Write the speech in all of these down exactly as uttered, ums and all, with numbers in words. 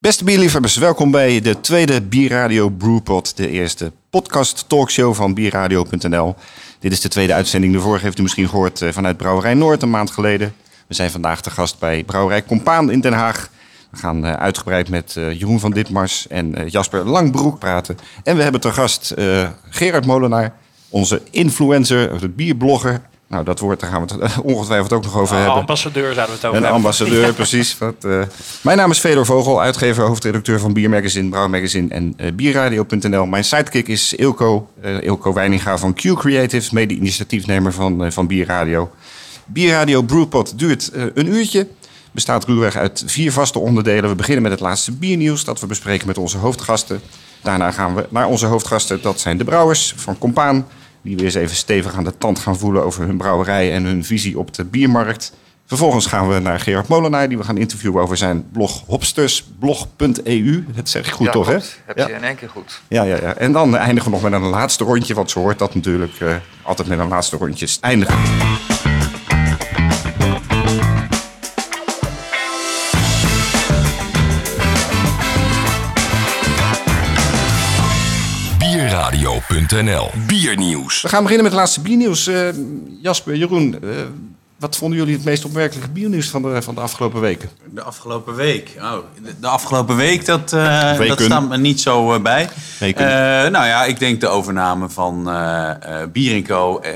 Beste bierliefhebbers, welkom bij de tweede Bierradio Brewpot, de eerste podcast talkshow van Bierradio punt n l. Dit is de tweede uitzending. De vorige heeft u misschien gehoord vanuit Brouwerij Noord een maand geleden. We zijn vandaag te gast bij Brouwerij Compaan in Den Haag. We gaan uitgebreid met Jeroen van Ditmars en Jasper Langbroek praten. En we hebben te gast Gerard Molenaar, onze influencer, de bierblogger. Nou, dat woord, daar gaan we het ongetwijfeld ook nog over oh, hebben. Een ambassadeur zouden we het over een hebben. Een ambassadeur, ja. Precies. Wat, uh... Mijn naam is Fedor Vogel, uitgever, hoofdredacteur van Biermagazine, Brouwmagazine en uh, Bierradio punt n l. Mijn sidekick is Ilko, uh, Ilko Weininga van Q Creative, mede-initiatiefnemer van, uh, van Bierradio. Bierradio Brewpot duurt uh, een uurtje. Bestaat ruwweg uit vier vaste onderdelen. We beginnen met het laatste biernieuws dat we bespreken met onze hoofdgasten. Daarna gaan we naar onze hoofdgasten. Dat zijn de brouwers van Compaan, die weer eens even stevig aan de tand gaan voelen over hun brouwerij en hun visie op de biermarkt. Vervolgens gaan we naar Gerard Molenaar, die we gaan interviewen over zijn blog hopsters blog punt e u. Dat zeg ik goed, ja, toch? Hè? Heb je ja. in één keer goed. Ja, ja, ja. En dan eindigen we nog met een laatste rondje, want ze hoort dat natuurlijk uh, altijd met een laatste rondje eindigen. Biernieuws. We gaan beginnen met het laatste biernieuws. Uh, Jasper, Jeroen, uh, wat vonden jullie het meest opmerkelijke biernieuws van de, van de afgelopen weken? De afgelopen week? Oh, de, de afgelopen week, dat, uh, dat staat me niet zo uh, bij. Uh, nou ja, ik denk de overname van uh, uh, Bierinko uh,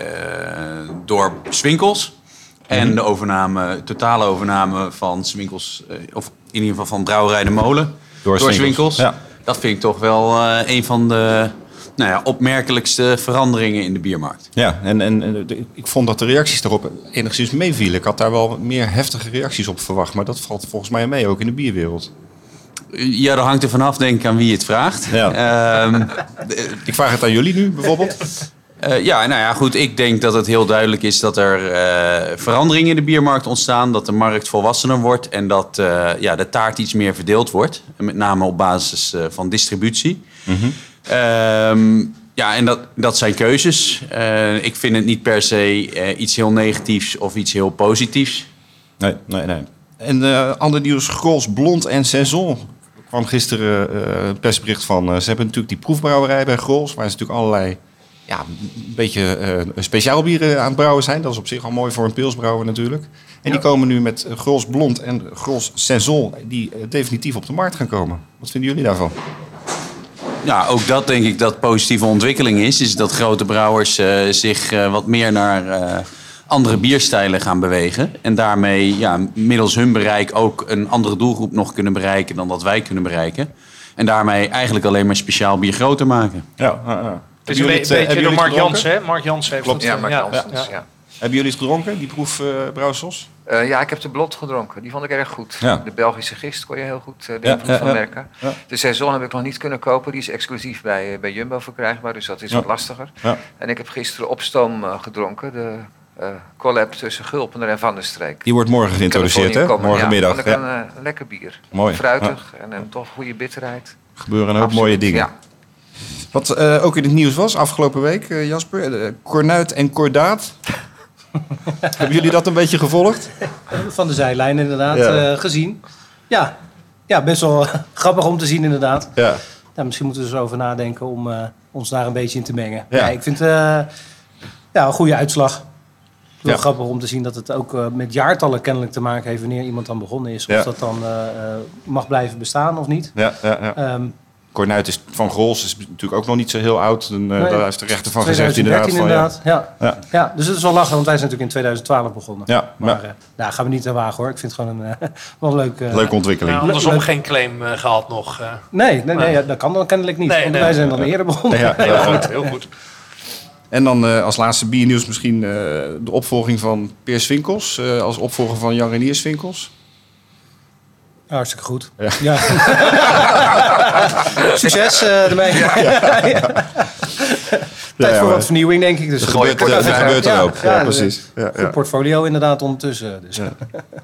door Swinkels. Mm-hmm. En de overname, totale overname van Swinkels, uh, of in ieder geval van Brouwerij de Molen. Door, door Swinkels. Ja. Dat vind ik toch wel uh, een van de... Nou ja, opmerkelijkste veranderingen in de biermarkt. Ja, en, en, en ik vond dat de reacties daarop enigszins meevielen. Ik had daar wel meer heftige reacties op verwacht. Maar dat valt volgens mij mee, ook in de bierwereld. Ja, dat hangt er vanaf, denk ik, aan wie je het vraagt. Ja. Um, ik vraag het aan jullie nu, bijvoorbeeld. Uh, ja, nou ja, goed. Ik denk dat het heel duidelijk is dat er uh, veranderingen in de biermarkt ontstaan. Dat de markt volwassener wordt en dat uh, ja, de taart iets meer verdeeld wordt. Met name op basis uh, van distributie. Mm-hmm. Um, ja, en dat, dat zijn keuzes. Uh, ik vind het niet per se uh, iets heel negatiefs of iets heel positiefs. Nee, nee, nee. En uh, ander nieuws, Grolsch Blond en Saison. Er kwam gisteren uh, een persbericht van... Uh, ze hebben natuurlijk die proefbrouwerij bij Grolsch... waar ze natuurlijk allerlei ja, een beetje uh, speciaal bieren aan het brouwen zijn. Dat is op zich al mooi voor een pilsbrouwer natuurlijk. En ja. Die komen nu met Grolsch Blond en Grolsch Saison... die uh, definitief op de markt gaan komen. Wat vinden jullie daarvan? Ja, ook dat denk ik dat positieve ontwikkeling is. Is dat grote brouwers uh, zich uh, wat meer naar uh, andere bierstijlen gaan bewegen. En daarmee ja, middels hun bereik ook een andere doelgroep nog kunnen bereiken dan dat wij kunnen bereiken. En daarmee eigenlijk alleen maar speciaal bier groter maken. Ja, uh, uh. Het is een beetje uh, door Mark gedronken? Jansen, hè? Mark Jansen heeft Klopt, het. Ja, Mark ja, Jansen, ja. Ja. Ja. Hebben jullie het gedronken, die proefbrouwsels? Uh, uh, ja, ik heb de Blond gedronken. Die vond ik erg goed. Ja. De Belgische gist kon je heel goed uh, de ja, ja, van merken. Ja, ja. De Saison heb ik nog niet kunnen kopen. Die is exclusief bij, uh, bij Jumbo verkrijgbaar, dus dat is ja. wat lastiger. Ja. En ik heb gisteren Opstoom uh, gedronken. De uh, collab tussen Gulpener en Van der Streek. Die wordt morgen geïntroduceerd, hè? Morgenmiddag. Ja, vond ik ja. een uh, lekker bier. Mooi. Fruitig ja. en een toch goede bitterheid. Er gebeuren een hoop Absoluut. mooie dingen. Ja. Wat uh, ook in het nieuws was afgelopen week, uh, Jasper. Uh, Kornuit en Kordaat. Hebben jullie dat een beetje gevolgd? Van de zijlijn inderdaad, ja. Uh, gezien. Ja. ja, best wel grappig om te zien inderdaad. Ja. Nou, misschien moeten we er eens over nadenken om uh, ons daar een beetje in te mengen. Ja. Ja, ik vind het uh, ja, een goede uitslag. Heel ja. grappig om te zien dat het ook uh, met jaartallen kennelijk te maken heeft... wanneer iemand dan begonnen is. Of ja. dat dan uh, mag blijven bestaan of niet. Ja, ja, ja. Um, Kornuit is van Grolsch is natuurlijk ook nog niet zo heel oud. En, uh, nee, daar heeft de rechter van gezegd inderdaad. inderdaad van, ja. Ja. Ja. Ja, dus het is wel lachen, want wij zijn natuurlijk in tweeduizend twaalf begonnen. Ja, maar ja. Uh, nou, gaan we niet aan wagen hoor. Ik vind het gewoon een uh, wel leuk, uh, leuke ontwikkeling. Nou, andersom Le- geen claim uh, gehad nog. Uh, nee, nee, nee ja, dat kan dan kennelijk niet. Nee, want nee, wij zijn dan nee, eerder begonnen. Ja, ja, ja, ja, goed, heel goed. En dan uh, als laatste biernieuws misschien uh, de opvolging van Peer Swinkels. Uh, als opvolger van Jan Renier Swinkels. Hartstikke goed. Ja. Ja. Succes uh, ermee. Ja, ja, ja. Tijd ja, voor wat vernieuwing, denk ik. Dus dat gebeurt, uh, dat gebeurt er ook. Ja, ja, ja, precies. Ja, ja. Een portfolio inderdaad ondertussen. Dus. Ja.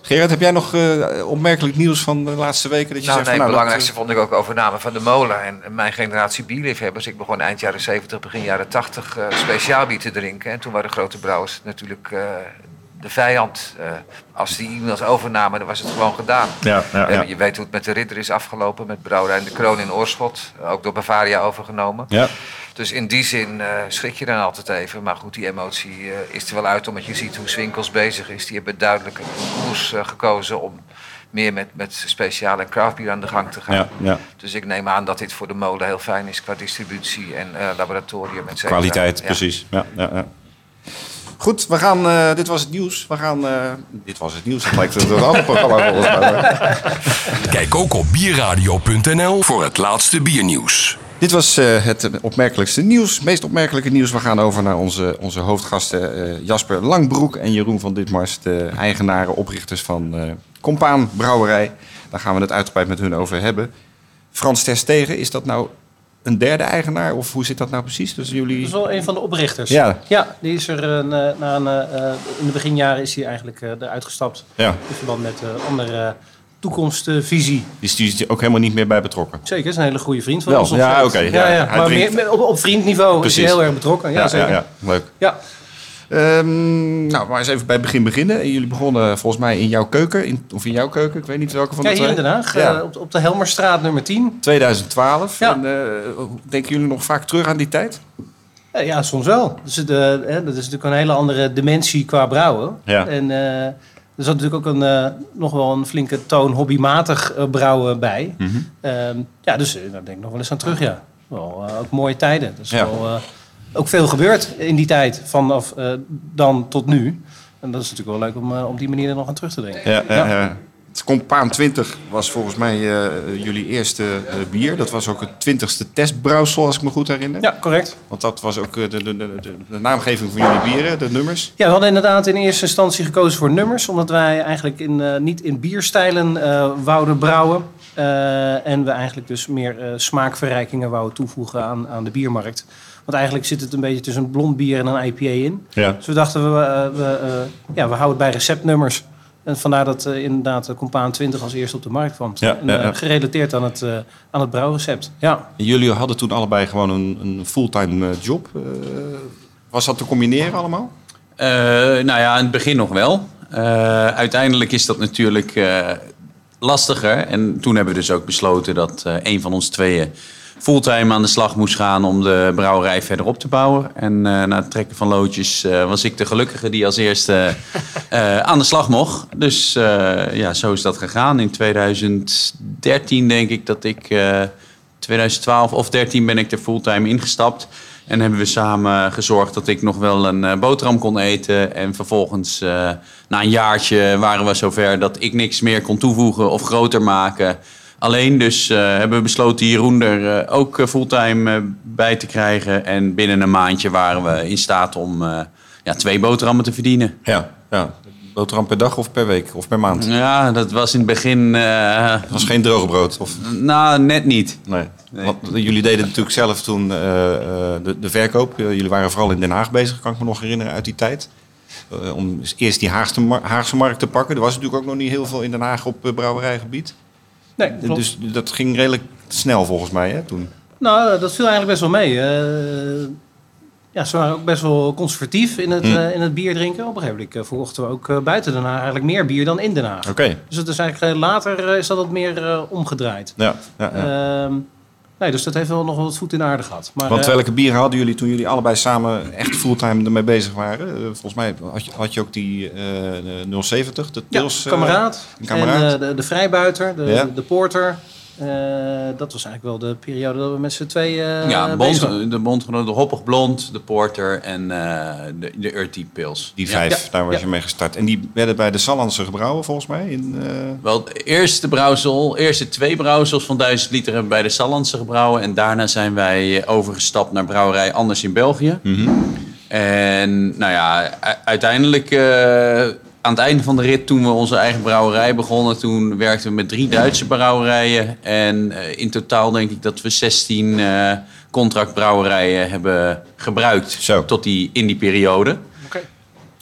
Gerard, heb jij nog uh, opmerkelijk nieuws van de laatste weken? Dat je nou, zegt, nee, nou, het belangrijkste dat... vond ik ook overname van de molen. En mijn generatie bierliefhebbers. Ik begon eind jaren zeventig, begin jaren tachtig uh, speciaal bier te drinken. En toen waren de grote brouwers natuurlijk... Uh, de vijand. Uh, als die e-mails overnamen, dan was het gewoon gedaan. Ja, ja, ja. Uh, je weet hoe het met de Ridder is afgelopen. Met Brouwerij de Kroon in Oorschot. Uh, ook door Bavaria overgenomen. Ja. Dus in die zin uh, schrik je dan altijd even. Maar goed, die emotie uh, is er wel uit. Omdat je ziet hoe Swinkels bezig is. Die hebben duidelijk een koers uh, gekozen om meer met, met speciaal en craftbier aan de gang te gaan. Ja, ja. Dus ik neem aan dat dit voor de molen heel fijn is qua distributie en uh, laboratorium. En kwaliteit, ja. Precies. Ja, ja, ja. Goed, we gaan, uh, dit was het nieuws. We gaan, uh, dit was het nieuws. Het lijkt het een ander programma volgens mij. Kijk ook op bierradio punt n l voor het laatste biernieuws. Dit was uh, het opmerkelijkste nieuws, meest opmerkelijke nieuws. We gaan over naar onze, onze hoofdgasten uh, Jasper Langbroek en Jeroen van Ditmars, de eigenaren, oprichters van uh, Compaan Brouwerij. Daar gaan we het uitgebreid met hun over hebben. Frans Terstegen, is dat nou een derde eigenaar of hoe zit dat nou precies? Dus jullie... Dat is wel een van de oprichters. Ja, ja die is er een, na een, uh, in de beginjaren is hij eigenlijk uh, eruit gestapt ja. in verband met uh, andere... toekomstvisie. Dus die is ook helemaal niet meer bij betrokken? Zeker, is een hele goede vriend van Wel, ons. Ja, oké. Okay, ja, ja, ja. Maar meer, op, op vriendniveau Precies. is hij heel erg betrokken. Ja, ja, zeker. Ja, ja. Leuk. Ja. Um, nou, maar eens even bij het begin beginnen. Jullie begonnen volgens mij in jouw keuken. In, of in jouw keuken, ik weet niet welke van de twee. Ja, hier in Den Haag. Ja. Uh, op, op de Helmerstraat nummer tien. twintig twaalf. Ja. En, uh, denken jullie nog vaak terug aan die tijd? Ja, ja soms wel. Dus, uh, hè, dat is natuurlijk een hele andere dimensie qua brouwen. Ja. En... Uh, Er zat natuurlijk ook een, uh, nog wel een flinke toon hobbymatig uh, brouwen bij. Mm-hmm. Um, ja, dus uh, daar denk ik nog wel eens aan terug, ja. Wel, uh, ook mooie tijden. Er is ja. wel, uh, ook veel gebeurd in die tijd, vanaf uh, dan tot nu. En dat is natuurlijk wel leuk om uh, op die manier er nog aan terug te denken. Ja, ja. Uh, uh, het Compaan twintig was volgens mij uh, jullie eerste uh, bier. Dat was ook het twintigste testbrouwsel, als ik me goed herinner. Ja, correct. Want dat was ook de, de, de, de, de naamgeving van jullie bieren, de nummers. Ja, we hadden inderdaad in eerste instantie gekozen voor nummers. Omdat wij eigenlijk in, uh, niet in bierstijlen uh, wouden brouwen. Uh, en we eigenlijk dus meer uh, smaakverrijkingen wouden toevoegen aan, aan de biermarkt. Want eigenlijk zit het een beetje tussen een blond bier en een I P A in. Ja. Dus we dachten, we, uh, we, uh, ja, we houden het bij receptnummers. En vandaar dat uh, inderdaad de Compaan twintig als eerste op de markt kwam. Ja, en, uh, ja, ja. Gerelateerd aan het, uh, aan het brouwrecept. Ja. En jullie hadden toen allebei gewoon een, een fulltime uh, job. Uh, was dat te combineren allemaal? Uh, nou ja, in het begin nog wel. Uh, uiteindelijk is dat natuurlijk uh, lastiger. En toen hebben we dus ook besloten dat uh, een van ons tweeën fulltime aan de slag moest gaan om de brouwerij verder op te bouwen. En uh, na het trekken van loodjes uh, was ik de gelukkige die als eerste uh, aan de slag mocht. Dus uh, ja, zo is dat gegaan. In twintig dertien denk ik dat ik, uh, twintig twaalf of dertien ben ik er fulltime ingestapt. En hebben we samen gezorgd dat ik nog wel een boterham kon eten. En vervolgens, uh, na een jaartje waren we zover dat ik niks meer kon toevoegen of groter maken. Alleen dus uh, hebben we besloten Jeroen er uh, ook uh, fulltime uh, bij te krijgen. En binnen een maandje waren we in staat om uh, ja, twee boterhammen te verdienen. Ja, ja. Boterham per dag of per week of per maand? Ja, dat was in het begin... Uh, het was geen droogbrood? Of... Nou, net niet. Nee. Nee. Want jullie deden natuurlijk zelf toen uh, de, de verkoop. Jullie waren vooral in Den Haag bezig, kan ik me nog herinneren uit die tijd. Uh, om eerst die Haagse, mar- Haagse markt te pakken. Er was natuurlijk ook nog niet heel veel in Den Haag op uh, brouwerijgebied. Nee, dus dat ging redelijk snel volgens mij, hè, toen? Nou, dat viel eigenlijk best wel mee. Uh, ja, ze waren ook best wel conservatief in het, mm. uh, in het bier drinken. Op een gegeven moment verkochten we ook uh, buiten Den Haag eigenlijk meer bier dan in Den Haag. Okay. Dus dat is eigenlijk uh, later uh, is dat wat meer uh, omgedraaid. Ja, ja, ja. Uh, nee, dus dat heeft wel nog wat voet in de aarde gehad. Maar, Want uh, welke bieren hadden jullie toen jullie allebei samen echt fulltime ermee bezig waren? Uh, volgens mij had je, had je ook die uh, nul zeventig, de Pils. Ja, Kameraad. Uh, en uh, de, de Vrijbuiter, de, ja. de, de Porter. Uh, dat was eigenlijk wel de periode dat we met z'n twee uh, ja, bond, de bondgenoot, de Hoppig Blond, de Porter en uh, de, de Earthy Pils. Die vijf, ja. daar was ja. je mee gestart. En die werden bij de Zallandse gebrouwen volgens mij? In, uh... Wel, de eerste brouwsel, eerste twee brouwsels van duizend liter hebben bij de Zallandse gebrouwen. En daarna zijn wij overgestapt naar brouwerij Anders in België. Mm-hmm. En nou ja, u- uiteindelijk... Uh, Aan het einde van de rit, toen we onze eigen brouwerij begonnen, toen werkten we met drie Duitse brouwerijen. En in totaal denk ik dat we zestien uh, contractbrouwerijen hebben gebruikt Zo. Tot die, in die periode. Okay.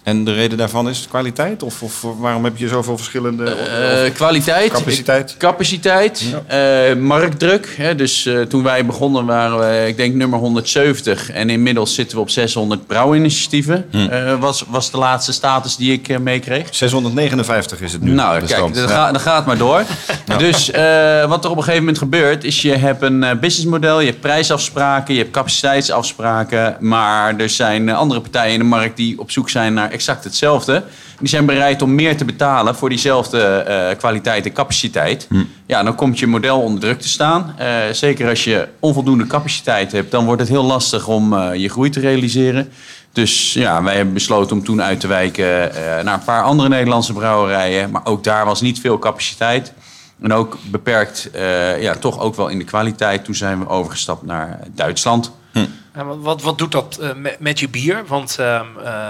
En de reden daarvan is kwaliteit? Of, of waarom heb je zoveel verschillende... Uh, kwaliteit, capaciteit, capaciteit ja. uh, marktdruk. Hè? Dus uh, toen wij begonnen waren we, ik denk, nummer honderdzeventig. En inmiddels zitten we op zeshonderd brouwinitiatieven. Hm. Uh, was, was de laatste status die ik uh, meekreeg. zeshonderdnegenenvijftig is het nu. Nou, kijk, dat, ja. ga, dat gaat maar door. Nou. Dus uh, wat er op een gegeven moment gebeurt, is je hebt een uh, businessmodel, je hebt prijsafspraken, je hebt capaciteitsafspraken. Maar er zijn uh, andere partijen in de markt die op zoek zijn naar exact hetzelfde. Die zijn bereid om meer te betalen voor diezelfde uh, kwaliteit en capaciteit. Hm. Ja, dan komt je model onder druk te staan. Uh, zeker als je onvoldoende capaciteit hebt, dan wordt het heel lastig om uh, je groei te realiseren. Dus ja, wij hebben besloten om toen uit te wijken uh, naar een paar andere Nederlandse brouwerijen. Maar ook daar was niet veel capaciteit. En ook beperkt, uh, ja, toch ook wel in de kwaliteit. Toen zijn we overgestapt naar Duitsland. Hm. En wat, wat doet dat uh, met, met je bier? Want... Uh, uh,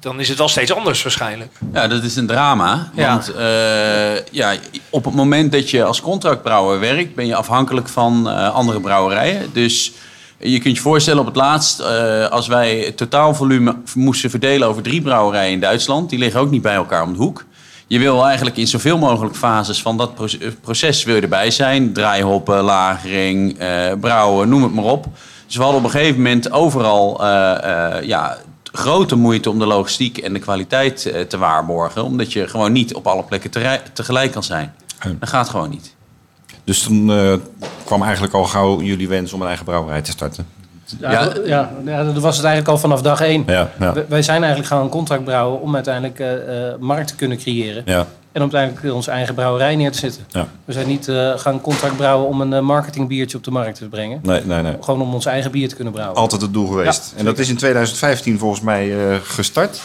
dan is het wel steeds anders waarschijnlijk. Ja, dat is een drama. Want ja. Uh, ja, op het moment dat je als contractbrouwer werkt, ben je afhankelijk van uh, andere brouwerijen. Dus je kunt je voorstellen op het laatst, uh, als wij het totaalvolume moesten verdelen over drie brouwerijen in Duitsland, die liggen ook niet bij elkaar om de hoek. Je wil eigenlijk in zoveel mogelijk fases van dat proces wil je erbij zijn. Draaihoppen, lagering, uh, brouwen, noem het maar op. Dus we hadden op een gegeven moment overal... Uh, uh, ja, grote moeite om de logistiek en de kwaliteit te waarborgen. Omdat je gewoon niet op alle plekken te, tegelijk kan zijn. Dat gaat gewoon niet. Dus toen uh, kwam eigenlijk al gauw jullie wens om een eigen brouwerij te starten? Ja, ja. Dat, ja, ja, dat was het eigenlijk al vanaf dag één. Ja, ja. We, wij zijn eigenlijk gaan een contract brouwen om uiteindelijk uh, markt te kunnen creëren. Ja. En om uiteindelijk onze eigen brouwerij neer te zetten. Ja. We zijn niet uh, gaan contract brouwen om een uh, marketingbiertje op de markt te brengen. Nee, nee, nee. Gewoon om ons eigen bier te kunnen brouwen. Altijd het doel geweest. Ja, en dat is in tweeduizend vijftien volgens mij uh, gestart.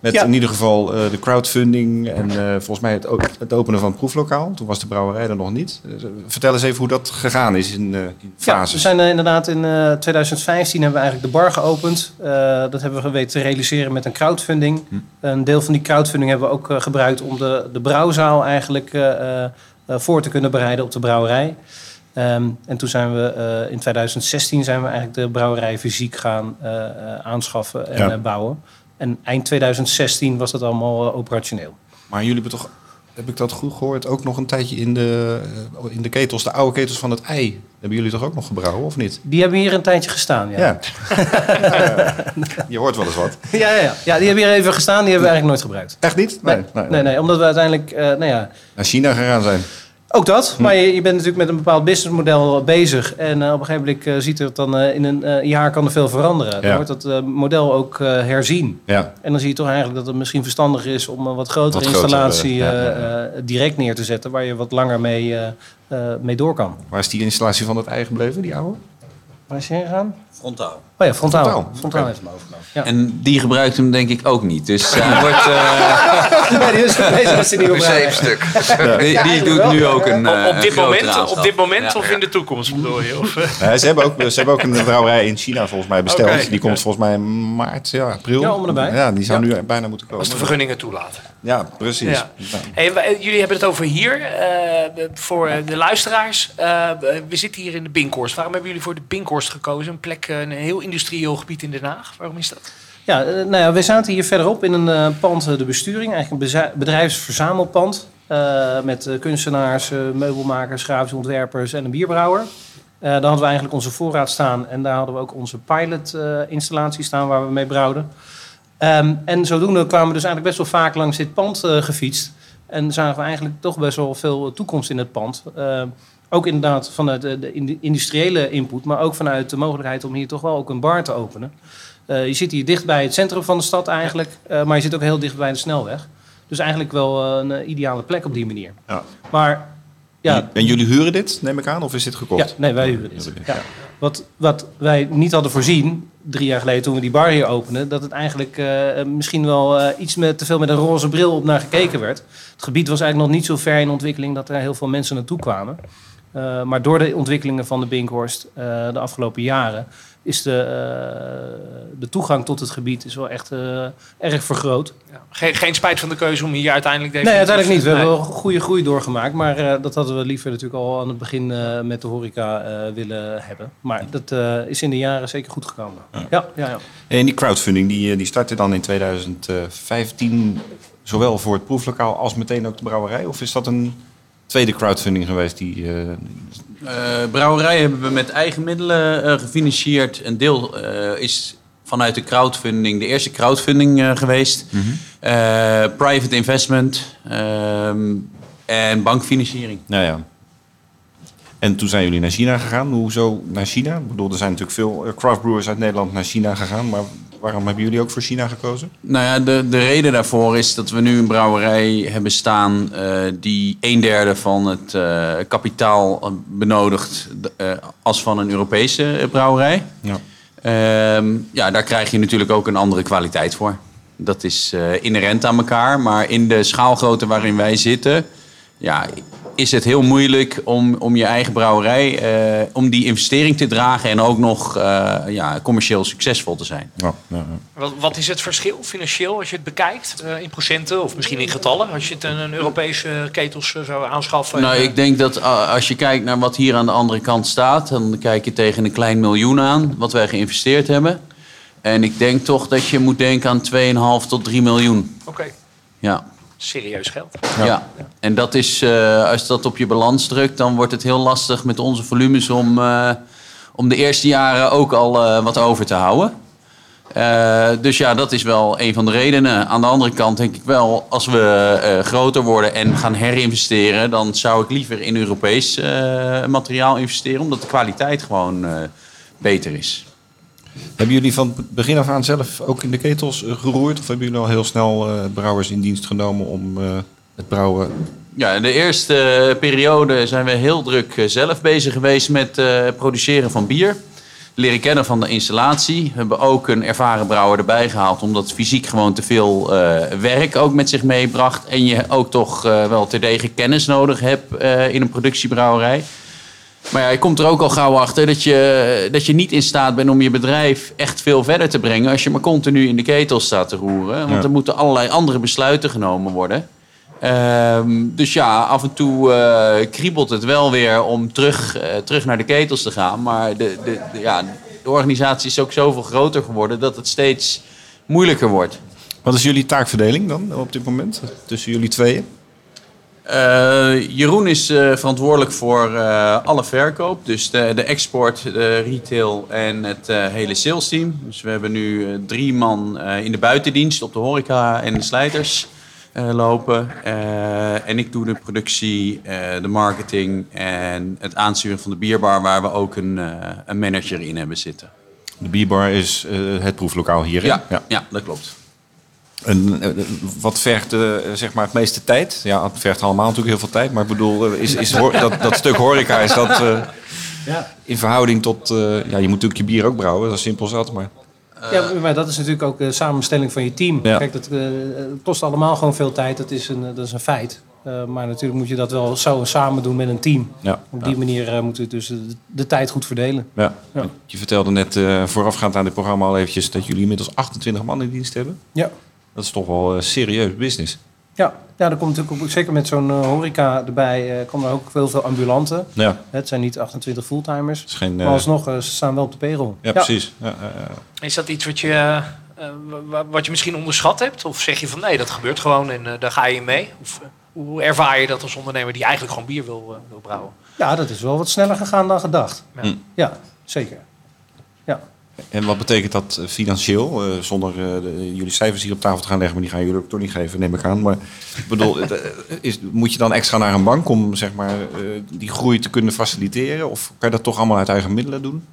Met ja. in ieder geval uh, de crowdfunding en uh, volgens mij het, o- het openen van het proeflokaal. Toen was de brouwerij er nog niet. Uh, vertel eens even hoe dat gegaan is in uh, fases. Ja, we zijn uh, inderdaad in uh, tweeduizend vijftien hebben we eigenlijk de bar geopend. Uh, dat hebben we weten te realiseren met een crowdfunding. Hm. Een deel van die crowdfunding hebben we ook uh, gebruikt om de, de brouwzaal eigenlijk uh, uh, voor te kunnen bereiden op de brouwerij. Um, en toen zijn we uh, in tweeduizend zestien zijn we eigenlijk de brouwerij fysiek gaan uh, uh, aanschaffen en ja. uh, bouwen. En eind tweeduizend zestien was dat allemaal uh, operationeel. Maar jullie hebben toch, heb ik dat goed gehoord, ook nog een tijdje in de, uh, in de ketels, de oude ketels van het ei. Hebben jullie toch ook nog gebrouwen, of niet? Die hebben hier een tijdje gestaan, ja. ja. Je hoort wel eens wat. ja, ja, ja. ja, die hebben hier even gestaan, die hebben we eigenlijk nooit gebruikt. Echt niet? Nee, nee, nee, nee, nee omdat we uiteindelijk uh, nou ja. naar China gegaan zijn. Ook dat, maar je, je bent natuurlijk met een bepaald businessmodel bezig. En uh, op een gegeven moment uh, ziet het dan uh, in een uh, jaar kan er veel veranderen. Dan ja. wordt dat uh, model ook uh, herzien. Ja. En dan zie je toch eigenlijk dat het misschien verstandig is om een wat grotere wat installatie groter, uh, ja, ja. Uh, direct neer te zetten. Waar je wat langer mee, uh, uh, mee door kan. Waar is die installatie van het ei gebleven, die oude? Waar is hij heen gegaan? Frontaal. Oh ja, Frontaal. Frontaal, Frontaal heeft hem overgenomen. Ja. En die gebruikt hem denk ik ook niet. Dus hij wordt... Uh... nee, die is bezig als hij niet ja. Die, die ja, doet wel. nu ook een Op, op dit een moment, op dit moment ja. of in de toekomst bedoel je? Of? Ja, ze, hebben ook, ze hebben ook een brouwerij in China volgens mij besteld. Okay. Die komt volgens mij in maart, ja, april. Ja, om erbij. Ja, die zou ja. nu bijna moeten komen. Als de vergunningen toelaten. Ja, precies. Ja. Ja. Hey, wij, jullie hebben het over hier. Uh, voor de luisteraars. Uh, we zitten hier in de Binkhorst. Waarom hebben jullie voor de Binkhorst gekozen? Een plek... Uh, een heel industrieel gebied in Den Haag. Waarom is dat? Ja, nou ja, we zaten hier verderop in een uh, pand, de besturing. Eigenlijk een beza- bedrijfsverzamelpand. Uh, met uh, kunstenaars, uh, meubelmakers, grafisch ontwerpers en een bierbrouwer. Uh, daar hadden we eigenlijk onze voorraad staan. En daar hadden we ook onze pilotinstallatie uh, staan waar we mee brouwden. Um, en zodoende kwamen we dus eigenlijk best wel vaak langs dit pand uh, gefietst. En zagen we eigenlijk toch best wel veel toekomst in het pand. Uh, Ook inderdaad vanuit de industriële input, maar ook vanuit de mogelijkheid om hier toch wel ook een bar te openen. Uh, je zit hier dicht bij het centrum van de stad eigenlijk, uh, maar je zit ook heel dicht bij de snelweg. Dus eigenlijk wel een ideale plek op die manier. Ja. Maar, ja. En jullie huren dit, neem ik aan, of is dit gekocht? Ja, nee, wij huren dit. Ja. Wat, wat wij niet hadden voorzien, drie jaar geleden toen we die bar hier openden, dat het eigenlijk uh, misschien wel uh, iets met, te veel met een roze bril op naar gekeken werd. Het gebied was eigenlijk nog niet zo ver in ontwikkeling dat er heel veel mensen naartoe kwamen. Uh, maar door de ontwikkelingen van de Binkhorst uh, de afgelopen jaren is de, uh, de toegang tot het gebied is wel echt uh, erg vergroot. Ja. Geen, geen spijt van de keuze om hier uiteindelijk... Deze nee, uiteindelijk niet. We nee. hebben wel goede groei doorgemaakt. Maar uh, dat hadden we liever natuurlijk al aan het begin uh, met de horeca uh, willen hebben. Maar dat uh, is in de jaren zeker goed gekomen. Ja. Ja, ja, ja. En die crowdfunding die, die startte dan in twintig vijftien zowel voor het proeflokaal als meteen ook de brouwerij? Of is dat een... tweede crowdfunding geweest? Die uh... Uh, brouwerij hebben we met eigen middelen uh, gefinancierd. Een deel uh, is vanuit de crowdfunding, de eerste crowdfunding uh, geweest. Mm-hmm. Uh, private investment uh, en bankfinanciering. Nou ja. En toen zijn jullie naar China gegaan. Hoezo naar China? Ik bedoel, er zijn natuurlijk veel craftbrewers uit Nederland naar China gegaan, maar waarom hebben jullie ook voor China gekozen? Nou ja, de, de reden daarvoor is dat we nu een brouwerij hebben staan uh, die een derde van het uh, kapitaal benodigt uh, als van een Europese brouwerij. Ja. Uh, ja, daar krijg je natuurlijk ook een andere kwaliteit voor. Dat is uh, inherent aan elkaar, maar in de schaalgrootte waarin wij zitten, ja, is het heel moeilijk om, om je eigen brouwerij, uh, om die investering te dragen en ook nog uh, ja, commercieel succesvol te zijn. Ja, ja, ja. Wat, wat is het verschil financieel als je het bekijkt? Uh, in procenten of misschien in getallen? Als je het een, een Europese ketels uh, zou aanschaffen? Nou, en, uh... ik denk dat uh, als je kijkt naar wat hier aan de andere kant staat, dan kijk je tegen een klein miljoen aan wat wij geïnvesteerd hebben. En ik denk toch dat je moet denken aan twee komma vijf tot drie miljoen. Oké. Okay. Ja. Serieus geld. Ja, ja. En dat is, uh, als dat op je balans drukt, dan wordt het heel lastig met onze volumes om, uh, om de eerste jaren ook al uh, wat over te houden. Uh, dus ja, dat is wel een van de redenen. Aan de andere kant denk ik wel, als we uh, groter worden en gaan herinvesteren, dan zou ik liever in Europees uh, materiaal investeren, omdat de kwaliteit gewoon uh, beter is. Hebben jullie van begin af aan zelf ook in de ketels geroerd? Of hebben jullie al heel snel uh, brouwers in dienst genomen om uh, het brouwen? Ja, in de eerste uh, periode zijn we heel druk uh, zelf bezig geweest met het uh, produceren van bier. Leren kennen van de installatie. We hebben ook een ervaren brouwer erbij gehaald, omdat fysiek gewoon te veel uh, werk ook met zich meebracht. En je ook toch uh, wel terdege kennis nodig hebt uh, in een productiebrouwerij. Maar ja, je komt er ook al gauw achter dat je, dat je niet in staat bent om je bedrijf echt veel verder te brengen als je maar continu in de ketel staat te roeren. Want ja, er moeten allerlei andere besluiten genomen worden. Um, dus ja, af en toe uh, kriebelt het wel weer om terug, uh, terug naar de ketels te gaan. Maar de, de, de, ja, de organisatie is ook zoveel groter geworden dat het steeds moeilijker wordt. Wat is jullie taakverdeling dan op dit moment tussen jullie tweeën? Uh, Jeroen is uh, verantwoordelijk voor uh, alle verkoop. Dus de, de export, de retail en het uh, hele sales team. Dus we hebben nu uh, drie man uh, in de buitendienst op de horeca en de slijters uh, lopen. Uh, en ik doe de productie, uh, de marketing en het aansturen van de bierbar, waar we ook een, uh, een manager in hebben zitten. De bierbar is uh, het proeflokaal hierin? Ja, ja. ja dat klopt. En wat vergt uh, zeg maar het meeste tijd? Ja, het vergt allemaal natuurlijk heel veel tijd. Maar ik bedoel, is, is ho- dat, dat stuk horeca is dat uh, ja. in verhouding tot... Uh, ja, je moet natuurlijk je bier ook brouwen, dat is simpel zat, maar... Ja, maar dat is natuurlijk ook de samenstelling van je team. Ja. Kijk, dat uh, kost allemaal gewoon veel tijd, dat is een, dat is een feit. Uh, maar natuurlijk moet je dat wel zo samen doen met een team. Ja. Op die ja. manier uh, moeten we dus de, de tijd goed verdelen. Ja. Ja. Je vertelde net uh, voorafgaand aan dit programma al eventjes dat jullie inmiddels achtentwintig man in dienst hebben. Ja. Dat is toch wel uh, serieus business. Ja, ja, er komt natuurlijk ook, zeker met zo'n uh, horeca erbij, uh, komen er ook heel veel ambulanten. Ja. Het zijn niet achtentwintig fulltimers. Het is geen, uh... Maar alsnog, uh, ze staan wel op de payroll. Ja, ja. precies. Ja, ja, ja. Is dat iets wat je, uh, wat je misschien onderschat hebt? Of zeg je van nee, dat gebeurt gewoon en uh, daar ga je mee? Of uh, hoe ervaar je dat als ondernemer die eigenlijk gewoon bier wil, uh, wil brouwen? Ja, dat is wel wat sneller gegaan dan gedacht. Ja, mm. ja zeker. Ja. En wat betekent dat financieel? Uh, zonder uh, de, jullie cijfers hier op tafel te gaan leggen, maar die gaan jullie ook toch niet geven, neem ik aan. Maar ik bedoel, is, moet je dan extra naar een bank om zeg maar, uh, die groei te kunnen faciliteren? Of kan je dat toch allemaal uit eigen middelen doen?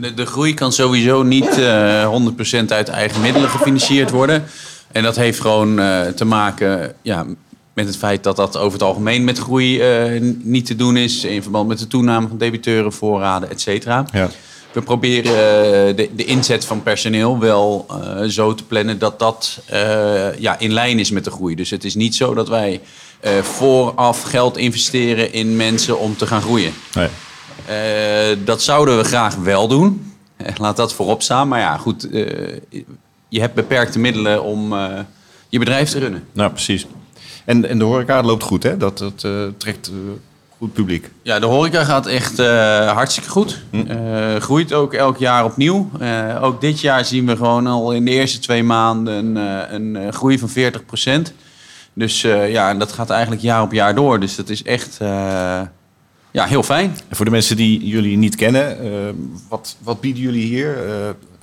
De, de groei kan sowieso niet uh, honderd procent uit eigen middelen gefinancierd worden. En dat heeft gewoon uh, te maken ja, met het feit dat dat over het algemeen met groei uh, niet te doen is. In verband met de toename van debiteuren, voorraden, et cetera. Ja. We proberen uh, de, de inzet van personeel wel uh, zo te plannen dat dat uh, ja, in lijn is met de groei. Dus het is niet zo dat wij uh, vooraf geld investeren in mensen om te gaan groeien. Nee. Uh, dat zouden we graag wel doen. Uh, laat dat voorop staan. Maar ja, goed, uh, je hebt beperkte middelen om uh, je bedrijf te runnen. Nou, precies. En, en de horeca loopt goed, hè? Dat, dat uh, trekt... Uh... Goed publiek. Ja, de horeca gaat echt uh, hartstikke goed. Hm. Uh, groeit ook elk jaar opnieuw. Uh, ook dit jaar zien we gewoon al in de eerste twee maanden een, een groei van veertig procent. Dus uh, ja, en dat gaat eigenlijk jaar op jaar door. Dus dat is echt uh, ja, heel fijn. En voor de mensen die jullie niet kennen, uh, wat, wat bieden jullie hier? Uh,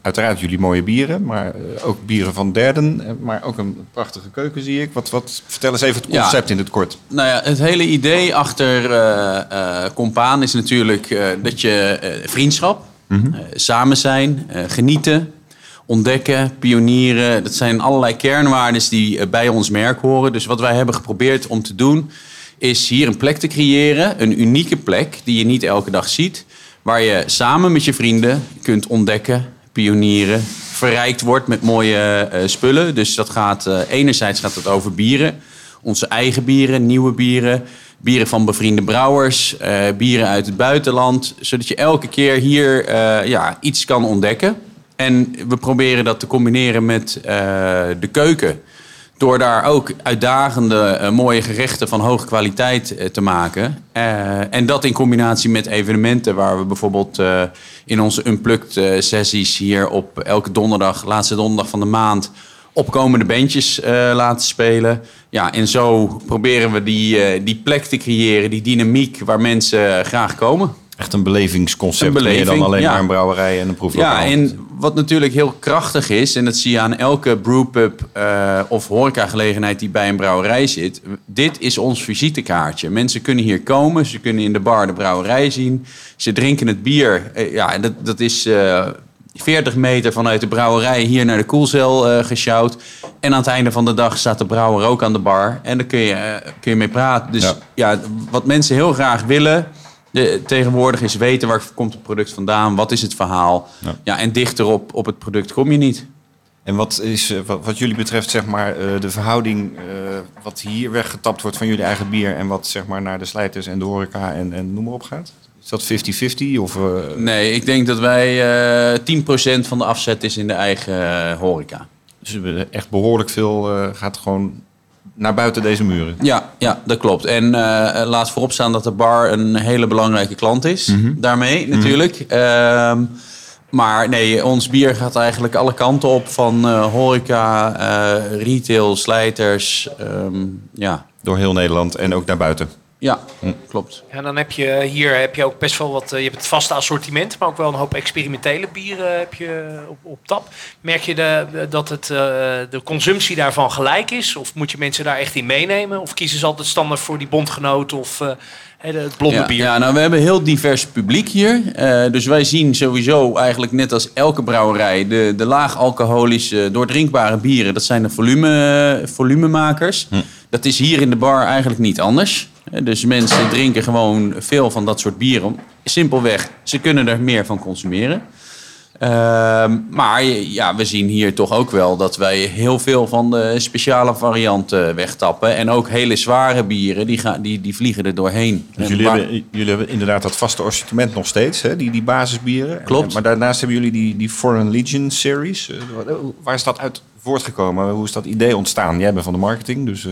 uiteraard jullie mooie bieren, maar uh, ook bieren van derden. Maar ook een prachtige keuken, zie ik. Wat, wat, vertel eens even het concept ja, in het kort. Nou ja, het hele idee achter uh, uh, Compaan is natuurlijk uh, dat je uh, vriendschap, mm-hmm. uh, samen zijn, uh, genieten, ontdekken, pionieren. Dat zijn allerlei kernwaardes die uh, bij ons merk horen. Dus wat wij hebben geprobeerd om te doen, is hier een plek te creëren. Een unieke plek die je niet elke dag ziet. Waar je samen met je vrienden kunt ontdekken, pionieren, verrijkt wordt met mooie uh, spullen. Dus dat gaat, uh, enerzijds gaat het over bieren. Onze eigen bieren, nieuwe bieren. Bieren van bevriende brouwers. Uh, bieren uit het buitenland. Zodat je elke keer hier uh, ja, iets kan ontdekken. En we proberen dat te combineren met uh, de keuken. Door daar ook uitdagende, uh, mooie gerechten van hoge kwaliteit uh, te maken. Uh, en dat in combinatie met evenementen waar we bijvoorbeeld uh, in onze Unplugged uh, sessies hier op elke donderdag, laatste donderdag van de maand, opkomende bandjes uh, laten spelen. Ja, en zo proberen we die, uh, die plek te creëren, die dynamiek waar mensen graag komen. Echt een belevingsconcept, een beleving, meer dan alleen ja. maar een brouwerij en een proeflokaal. Ja, en wat natuurlijk heel krachtig is, en dat zie je aan elke brewpub uh, of horecagelegenheid die bij een brouwerij zit. Dit is ons visitekaartje. Mensen kunnen hier komen, ze kunnen in de bar de brouwerij zien. Ze drinken het bier. Uh, ja, dat, dat is uh, veertig meter vanuit de brouwerij hier naar de koelcel uh, gesjouwd. En aan het einde van de dag staat de brouwer ook aan de bar. En daar kun je, uh, kun je mee praten. Dus ja. ja, wat mensen heel graag willen De, tegenwoordig is weten waar komt het product vandaan, wat is het verhaal. Ja. Ja, en dichter op, op het product kom je niet. En wat is wat, wat jullie betreft zeg maar, de verhouding uh, wat hier weggetapt wordt van jullie eigen bier en wat zeg maar, naar de slijters en de horeca en, en noem maar op gaat? Is dat vijftig vijftig? Of, uh... Nee, ik denk dat wij uh, tien procent van de afzet is in de eigen uh, horeca. Dus echt behoorlijk veel uh, gaat gewoon naar buiten deze muren. Ja, ja, dat klopt. En uh, laat voorop staan dat de bar een hele belangrijke klant is. Mm-hmm. Daarmee natuurlijk. Mm-hmm. Um, maar nee, ons bier gaat eigenlijk alle kanten op. Van uh, horeca, uh, retail, slijters. Um, ja. Door heel Nederland en ook naar buiten. Ja, mm. klopt. En dan heb je hier heb je ook best wel wat. Je hebt het vaste assortiment, maar ook wel een hoop experimentele bieren heb je op, op tap. Merk je de, dat het, de consumptie daarvan gelijk is? Of moet je mensen daar echt in meenemen? Of kiezen ze altijd standaard voor die bondgenoot of uh, het blonde ja, bier? Ja, nou, we hebben een heel divers publiek hier. Uh, dus wij zien sowieso eigenlijk net als elke brouwerij de, de laag-alcoholische, doordrinkbare bieren. Dat zijn de volume, volumemakers. Hm. Dat is hier in de bar eigenlijk niet anders. Dus mensen drinken gewoon veel van dat soort bieren. Simpelweg, ze kunnen er meer van consumeren. Uh, maar ja, we zien hier toch ook wel dat wij heel veel van de speciale varianten wegtappen. En ook hele zware bieren, die, gaan, die, die vliegen er doorheen. Dus jullie, bar... hebben, jullie hebben inderdaad dat vaste assortiment nog steeds, hè? Die, die basisbieren. Klopt. En, maar daarnaast hebben jullie die, die Foreign Legion series. Uh, waar is dat uit voortgekomen? Hoe is dat idee ontstaan? Jij bent van de marketing, dus... Uh...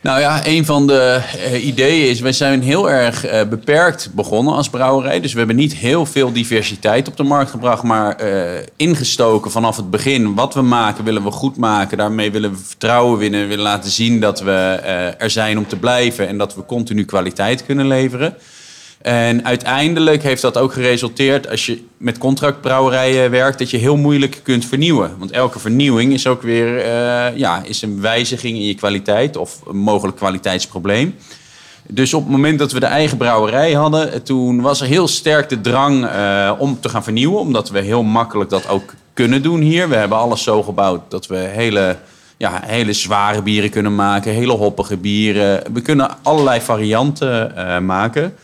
Nou ja, een van de uh, ideeën is, wij zijn heel erg uh, beperkt begonnen als brouwerij. Dus we hebben niet heel veel diversiteit op de markt gebracht, maar uh, ingestoken vanaf het begin. Wat we maken, willen we goed maken. Daarmee willen we vertrouwen winnen. We willen laten zien dat we uh, er zijn om te blijven en dat we continu kwaliteit kunnen leveren. En uiteindelijk heeft dat ook geresulteerd, als je met contractbrouwerijen werkt, dat je heel moeilijk kunt vernieuwen. Want elke vernieuwing is ook weer uh, ja, is een wijziging in je kwaliteit of een mogelijk kwaliteitsprobleem. Dus op het moment dat we de eigen brouwerij hadden, toen was er heel sterk de drang uh, om te gaan vernieuwen. Omdat we heel makkelijk dat ook kunnen doen hier. We hebben alles zo gebouwd dat we hele, ja, hele zware bieren kunnen maken, hele hoppige bieren. We kunnen allerlei varianten uh, maken.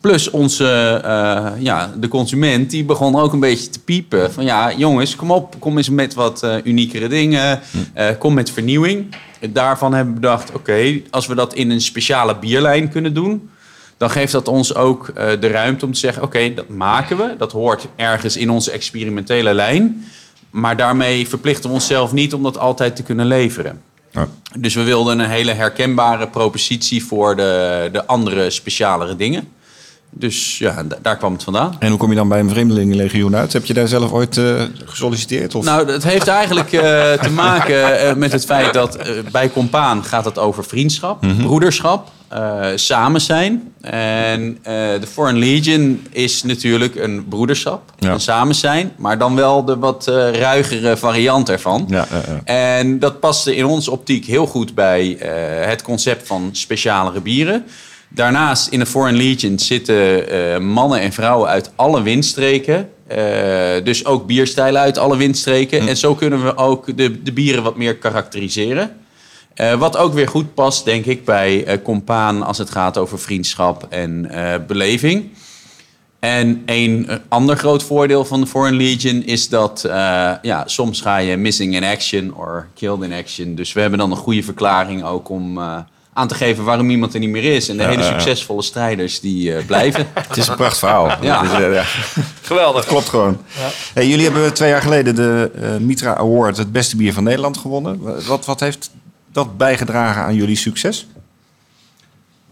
Plus onze, uh, ja, de consument, die begon ook een beetje te piepen. Van ja, jongens, kom op, kom eens met wat uh, uniekere dingen. Uh, kom met vernieuwing. En daarvan hebben we bedacht, oké, okay, als we dat in een speciale bierlijn kunnen doen, dan geeft dat ons ook uh, de ruimte om te zeggen, oké, okay, dat maken we. Dat hoort ergens in onze experimentele lijn. Maar daarmee verplichten we onszelf niet om dat altijd te kunnen leveren. Ja. Dus we wilden een hele herkenbare propositie voor de, de andere specialere dingen. Dus ja, d- daar kwam het vandaan. En hoe kom je dan bij een vreemdelingenlegioen uit? Heb je daar zelf ooit uh, gesolliciteerd? Of? Nou, dat heeft eigenlijk uh, te maken uh, met het feit dat uh, bij Compaan gaat het over vriendschap, mm-hmm. broederschap, uh, samen zijn. En uh, de Foreign Legion is natuurlijk een broederschap, ja. een samen zijn, maar dan wel de wat uh, ruigere variant ervan. Ja, ja, ja. En dat paste in ons optiek heel goed bij uh, het concept van specialere bieren. Daarnaast in de Foreign Legion zitten uh, mannen en vrouwen uit alle windstreken. Uh, dus ook bierstijlen uit alle windstreken. Mm. En zo kunnen we ook de, de bieren wat meer karakteriseren. Uh, wat ook weer goed past, denk ik, bij uh, Compaan als het gaat over vriendschap en uh, beleving. En een ander groot voordeel van de Foreign Legion is dat uh, ja, soms ga je missing in action of killed in action. Dus we hebben dan een goede verklaring ook om Uh, aan te geven waarom iemand er niet meer is. En de ja, hele succesvolle strijders die uh, blijven. Het is een prachtig verhaal. Ja. Dus, uh, ja. Geweldig. Dat klopt gewoon. Ja. Hey, jullie hebben twee jaar geleden de uh, Mitra Award, het beste bier van Nederland, gewonnen. Wat, wat heeft dat bijgedragen aan jullie succes?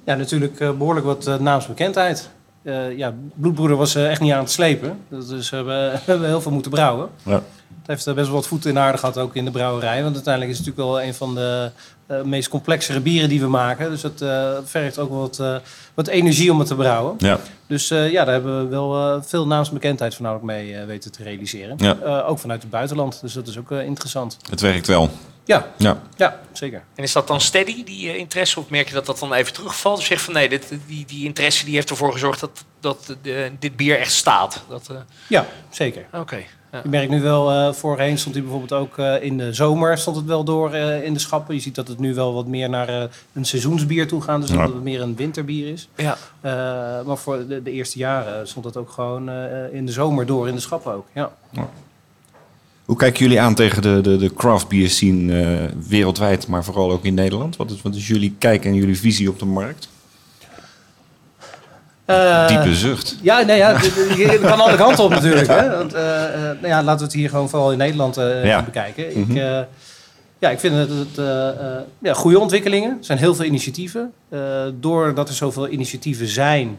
Ja, natuurlijk uh, behoorlijk wat uh, naamsbekendheid. Uh, ja, Bloedbroeder was uh, echt niet aan het slepen. Dus uh, we hebben heel veel moeten brouwen. Ja. Het heeft uh, best wel wat voeten in de aarde gehad ook in de brouwerij. Want uiteindelijk is het natuurlijk wel een van de Uh, meest complexere bieren die we maken. Dus het uh, vergt ook wat, uh, wat energie om het te brouwen. Ja. Dus uh, ja, daar hebben we wel uh, veel naamsbekendheid voornamelijk mee uh, weten te realiseren. Ja. Uh, ook vanuit het buitenland. Dus dat is ook uh, interessant. Het werkt wel. Ja. Ja. Ja, zeker. En is dat dan steady, die uh, interesse? Of merk je dat dat dan even terugvalt? Of zeg van nee, dit, die, die interesse die heeft ervoor gezorgd dat, dat uh, dit bier echt staat? Dat, uh... Ja, zeker. Oké. Okay. Ja. Je merkt nu wel, uh, voorheen stond hij bijvoorbeeld ook uh, in de zomer stond het wel door uh, in de schappen. Je ziet dat het nu wel wat meer naar uh, een seizoensbier toe gaat. Dus ja. dat het meer een winterbier is. Ja. Uh, maar voor de, de eerste jaren stond dat ook gewoon uh, in de zomer door in de schappen ook. Ja. Ja. Hoe kijken jullie aan tegen de, de, de craft beer scene uh, wereldwijd, maar vooral ook in Nederland? Wat is, wat is jullie kijk en jullie visie op de markt? Uh, Diepe zucht. Ja, nee, ja, dat kan alle kanten op natuurlijk. Hè? Want, uh, uh, nou ja, laten we het hier gewoon vooral in Nederland uh, ja. bekijken. Mm-hmm. Ik, uh, ja, ik vind dat het uh, uh, ja, goede ontwikkelingen. Er zijn heel veel initiatieven. Uh, doordat er zoveel initiatieven zijn,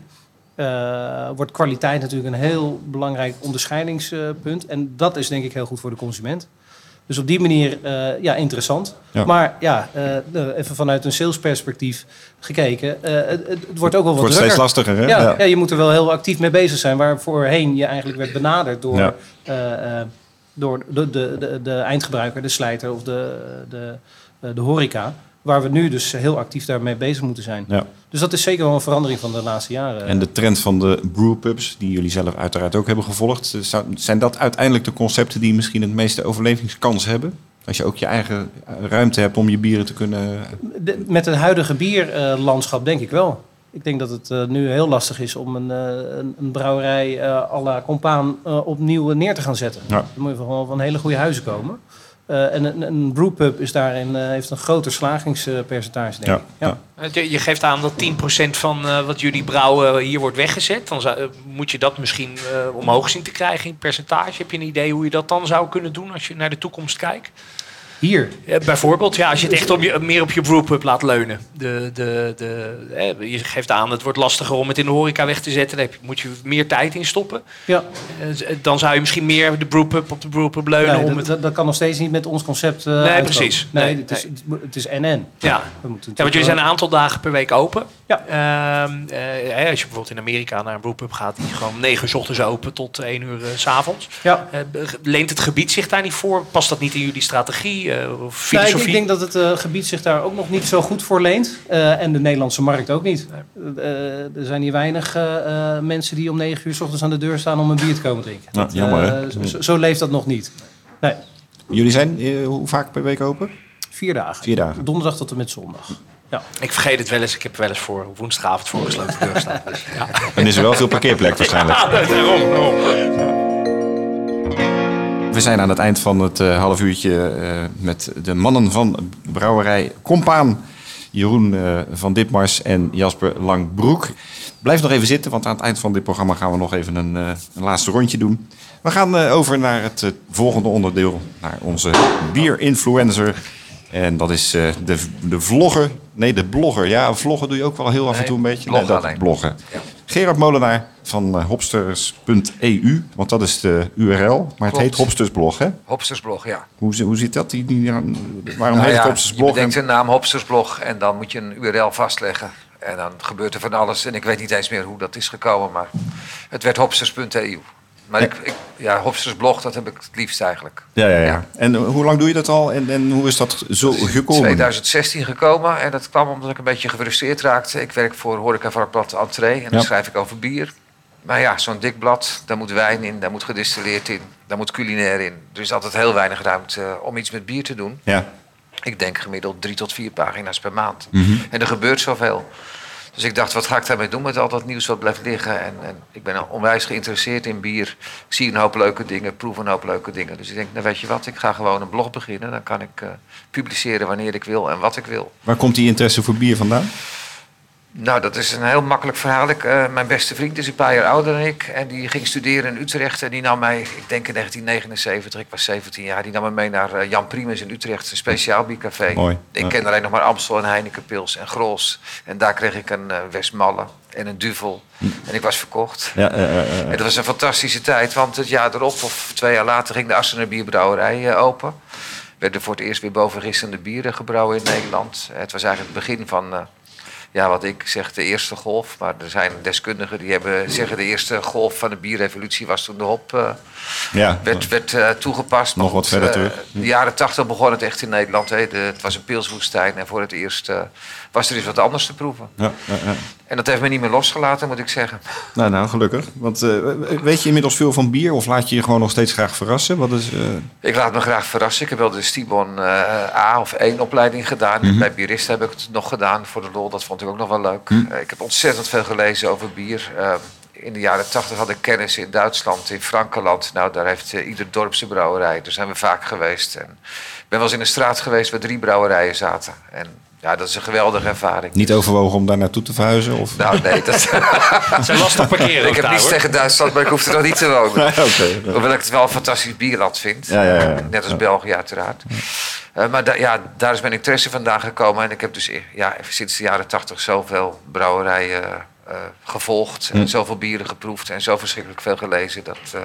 uh, wordt kwaliteit natuurlijk een heel belangrijk onderscheidingspunt. En dat is denk ik heel goed voor de consument. Dus op die manier uh, ja, interessant. Ja. Maar ja, uh, even vanuit een salesperspectief gekeken, uh, het, het wordt ook wel wat wordt drukker. Wordt steeds lastiger, hè? Ja, ja. ja, je moet er wel heel actief mee bezig zijn. Waar voorheen je eigenlijk werd benaderd door, ja. uh, door de, de, de, de eindgebruiker, de slijter of de, de, de horeca. Waar we nu dus heel actief daarmee bezig moeten zijn. Ja. Dus dat is zeker wel een verandering van de laatste jaren. En de trend van de brewpubs, die jullie zelf uiteraard ook hebben gevolgd. Zijn dat uiteindelijk de concepten die misschien het meeste overlevingskans hebben? Als je ook je eigen ruimte hebt om je bieren te kunnen De, met het huidige bierlandschap denk ik wel. Ik denk dat het nu heel lastig is om een, een, een brouwerij à la Compaan opnieuw neer te gaan zetten. Ja. Dan moet je gewoon van hele goede huizen komen. Uh, en een, een brewpub is daarin, uh, heeft een groter slagingspercentage, denk ja, ik. Ja. Je, je geeft aan dat tien procent van uh, wat jullie brouwen hier wordt weggezet. Dan zou, uh, moet je dat misschien uh, omhoog zien te krijgen in percentage. Heb je een idee hoe je dat dan zou kunnen doen als je naar de toekomst kijkt? Hier? Ja, bijvoorbeeld, ja, als je het echt op je, meer op je brewpub laat leunen. De, de, de, eh, je geeft aan, het wordt lastiger om het in de horeca weg te zetten. Daar heb je, moet je meer tijd in stoppen. Ja. Eh, dan zou je misschien meer de brewpub op de brewpub leunen. Nee, om dat, het... dat kan nog steeds niet met ons concept. Uh, nee, precies. Nee, nee, het, is, nee. het is en en. Ja. We moeten ja, want jullie zijn een aantal dagen per week open. Ja. Uh, eh, als je bijvoorbeeld in Amerika naar een brewpub gaat, die gewoon negen uur 's ochtends open tot één uur uh, 's avonds. Ja. Uh, leent het gebied zich daar niet voor? Past dat niet in jullie strategie? Nou, ik denk dat het uh, gebied zich daar ook nog niet zo goed voor leent. Uh, en de Nederlandse markt ook niet. Uh, er zijn hier weinig uh, uh, mensen die om negen uur 's ochtends aan de deur staan om een bier te komen drinken. Nou, dat, jammer, hè? Uh, zo, zo leeft dat nog niet. Nee. Jullie zijn uh, hoe vaak per week open? Vier dagen. Vier dagen. Donderdag tot en met zondag. Ja. Ik vergeet het wel eens. Ik heb wel eens voor woensdagavond voor gesloten deur staan. Dus, ja. En is er wel veel parkeerplek waarschijnlijk. Ja, daarom. we zijn aan het eind van het uh, half uurtje uh, met de mannen van Brouwerij Compaan. Jeroen uh, van Ditmars en Jasper Langbroek. Blijf nog even zitten, want aan het eind van dit programma gaan we nog even een, uh, een laatste rondje doen. We gaan uh, over naar het uh, volgende onderdeel, naar onze bierinfluencer. En dat is uh, de, de vlogger, nee de blogger. Ja, vloggen doe je ook wel heel af en toe een beetje. Nee, bloggen. Nee, bloggen. Ja. Gerard Molenaar van uh, hopsters punt e u, want dat is de U R L. Maar Klopt. Het heet hopstersblog, hè? Hopstersblog, ja. Hoe, hoe zit dat? Die, die, waarom nou heet ja, het hopstersblog? Je bedenkt een naam hopstersblog en dan moet je een U R L vastleggen. En dan gebeurt er van alles. En ik weet niet eens meer hoe dat is gekomen, maar het werd hopsters punt e u. Maar ik, ik, ja, hopstersblog, dat heb ik het liefst eigenlijk. Ja, ja, ja. ja. En uh, hoe lang doe je dat al en, en hoe is dat zo dat is gekomen? twintig zestien gekomen en dat kwam omdat ik een beetje gefrustreerd raakte. Ik werk voor horecavakblad Entree en ja. dan schrijf ik over bier. Maar ja, zo'n dik blad, daar moet wijn in, daar moet gedistilleerd in, daar moet culinair in. Er is altijd heel weinig ruimte om iets met bier te doen. Ja. Ik denk gemiddeld drie tot vier pagina's per maand. Mm-hmm. En er gebeurt zoveel. Dus ik dacht, wat ga ik daarmee doen met al dat nieuws wat blijft liggen? En, en ik ben onwijs geïnteresseerd in bier. Ik zie een hoop leuke dingen, proef een hoop leuke dingen. Dus ik denk, nou weet je wat, ik ga gewoon een blog beginnen. Dan kan ik uh, publiceren wanneer ik wil en wat ik wil. Waar komt die interesse voor bier vandaan? Nou, dat is een heel makkelijk verhaal. Ik, uh, mijn beste vriend is een paar jaar ouder dan ik. En die ging studeren in Utrecht. En die nam mij, ik denk in negentien negenenzeventig, ik was zeventien jaar. Die nam me mee naar uh, Jan Primus in Utrecht, een speciaal biercafé. Mooi. Ik ja. kende alleen nog maar Amstel en Heinekenpils en Grolsch. En daar kreeg ik een uh, Westmalle en een Duvel. Hm. En ik was verkocht. Ja, uh, uh, uh. En dat was een fantastische tijd. Want het jaar erop, of twee jaar later, ging de Assener Bierbrouwerij uh, open. Werden voor het eerst weer bovengistende bieren gebrouwen in Nederland. Het was eigenlijk het begin van... Uh, Ja, wat ik zeg, de eerste golf. Maar er zijn deskundigen die hebben, zeggen... de eerste golf van de bierrevolutie was toen de hop uh, ja, werd, werd uh, toegepast. Nog goed, wat verder uh, terug. De jaren tachtig begon het echt in Nederland. He. De, het was een pilswoestijn. En voor het eerst uh, was er iets wat anders te proeven. Ja, ja, ja. En dat heeft me niet meer losgelaten, moet ik zeggen. Nou, nou gelukkig. Want uh, weet je inmiddels veel van bier? Of laat je je gewoon nog steeds graag verrassen? Wat is, uh... Ik laat me graag verrassen. Ik heb wel de Stibon uh, A of één opleiding gedaan. Mm-hmm. Bij Bierista heb ik het nog gedaan voor de lol. Dat vond ik ook nog wel leuk. Mm. Uh, ik heb ontzettend veel gelezen over bier. Uh, in de jaren tachtig had ik kennis in Duitsland, in Frankenland. Nou, daar heeft uh, ieder dorp zijn brouwerij. Daar zijn we vaak geweest. En ik ben wel eens in een straat geweest waar drie brouwerijen zaten. En... Ja, dat is een geweldige ervaring. Niet overwogen om daar naartoe te verhuizen? Of? Nou, nee. Dat zijn lastig parkeren. Ik heb niets tegen Duitsland, maar ik hoef er nog niet te wonen. Ja, okay, ja. Hoewel ik het wel een fantastisch bierland vind. Ja, ja, ja. Net als ja. België uiteraard. Uh, maar da- ja, daar is mijn interesse vandaan gekomen. En ik heb dus ja, sinds de jaren tachtig zoveel brouwerijen uh, gevolgd. En hm. zoveel bieren geproefd. En zo verschrikkelijk veel gelezen. Dat, uh...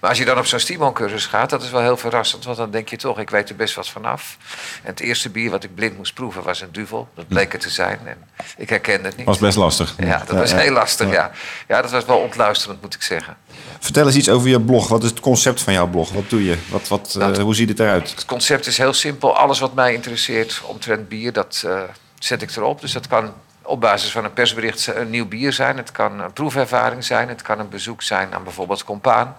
Maar als je dan op zo'n Stimon-cursus gaat, dat is wel heel verrassend. Want dan denk je toch, ik weet er best wat vanaf. En het eerste bier wat ik blind moest proeven was een Duvel. Dat bleek het te zijn. En ik herkende het niet. Dat was best lastig. Ja, dat ja, was ja, heel lastig, ja. ja. Ja, dat was wel ontluisterend, moet ik zeggen. Vertel eens iets over je blog. Wat is het concept van jouw blog? Wat doe je? Wat, wat, nou, uh, hoe ziet het eruit? Het concept is heel simpel. Alles wat mij interesseert omtrent bier, dat uh, zet ik erop. Dus dat kan... op basis van een persbericht een nieuw bier zijn. Het kan een proefervaring zijn. Het kan een bezoek zijn aan bijvoorbeeld Compaan.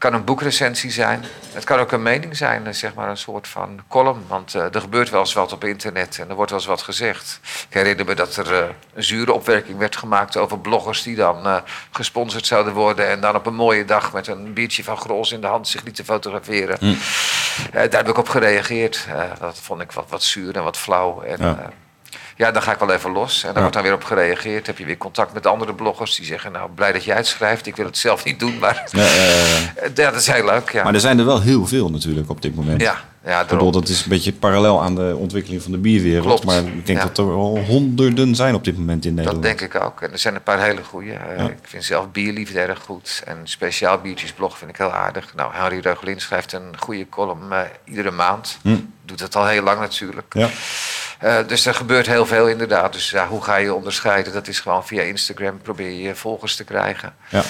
Het kan een boekrecensie zijn. Het kan ook een mening zijn, zeg maar een soort van column. Want uh, er gebeurt wel eens wat op internet en er wordt wel eens wat gezegd. Ik herinner me dat er uh, een zure opmerking werd gemaakt over bloggers... die dan uh, gesponsord zouden worden... en dan op een mooie dag met een biertje van Grolsch in de hand zich lieten fotograferen. Mm. Uh, daar heb ik op gereageerd. Uh, dat vond ik wat, wat zuur en wat flauw en... Ja. Uh, Ja, dan ga ik wel even los. En daar ja. wordt dan weer op gereageerd. Heb je weer contact met andere bloggers die zeggen... nou, blij dat jij het schrijft. Ik wil het zelf niet doen, maar... Ja, ja, ja, ja. ja dat is heel leuk, ja. Maar er zijn er wel heel veel natuurlijk op dit moment. Ja, ja. Ik bedoel, dat is een beetje parallel aan de ontwikkeling van de bierwereld. Klopt. Maar ik denk ja. dat er wel honderden zijn op dit moment in Nederland. Dat denk ik ook. En er zijn een paar hele goeie. Ja. Ik vind zelf Bierliefde erg goed. En speciaal biertjesblog vind ik heel aardig. Nou, Henry Reugelin schrijft een goede column uh, iedere maand. Hm. Doet dat al heel lang natuurlijk. Ja. Uh, dus er gebeurt heel veel inderdaad. Dus ja, hoe ga je onderscheiden? Dat is gewoon via Instagram probeer je volgers te krijgen. Ja.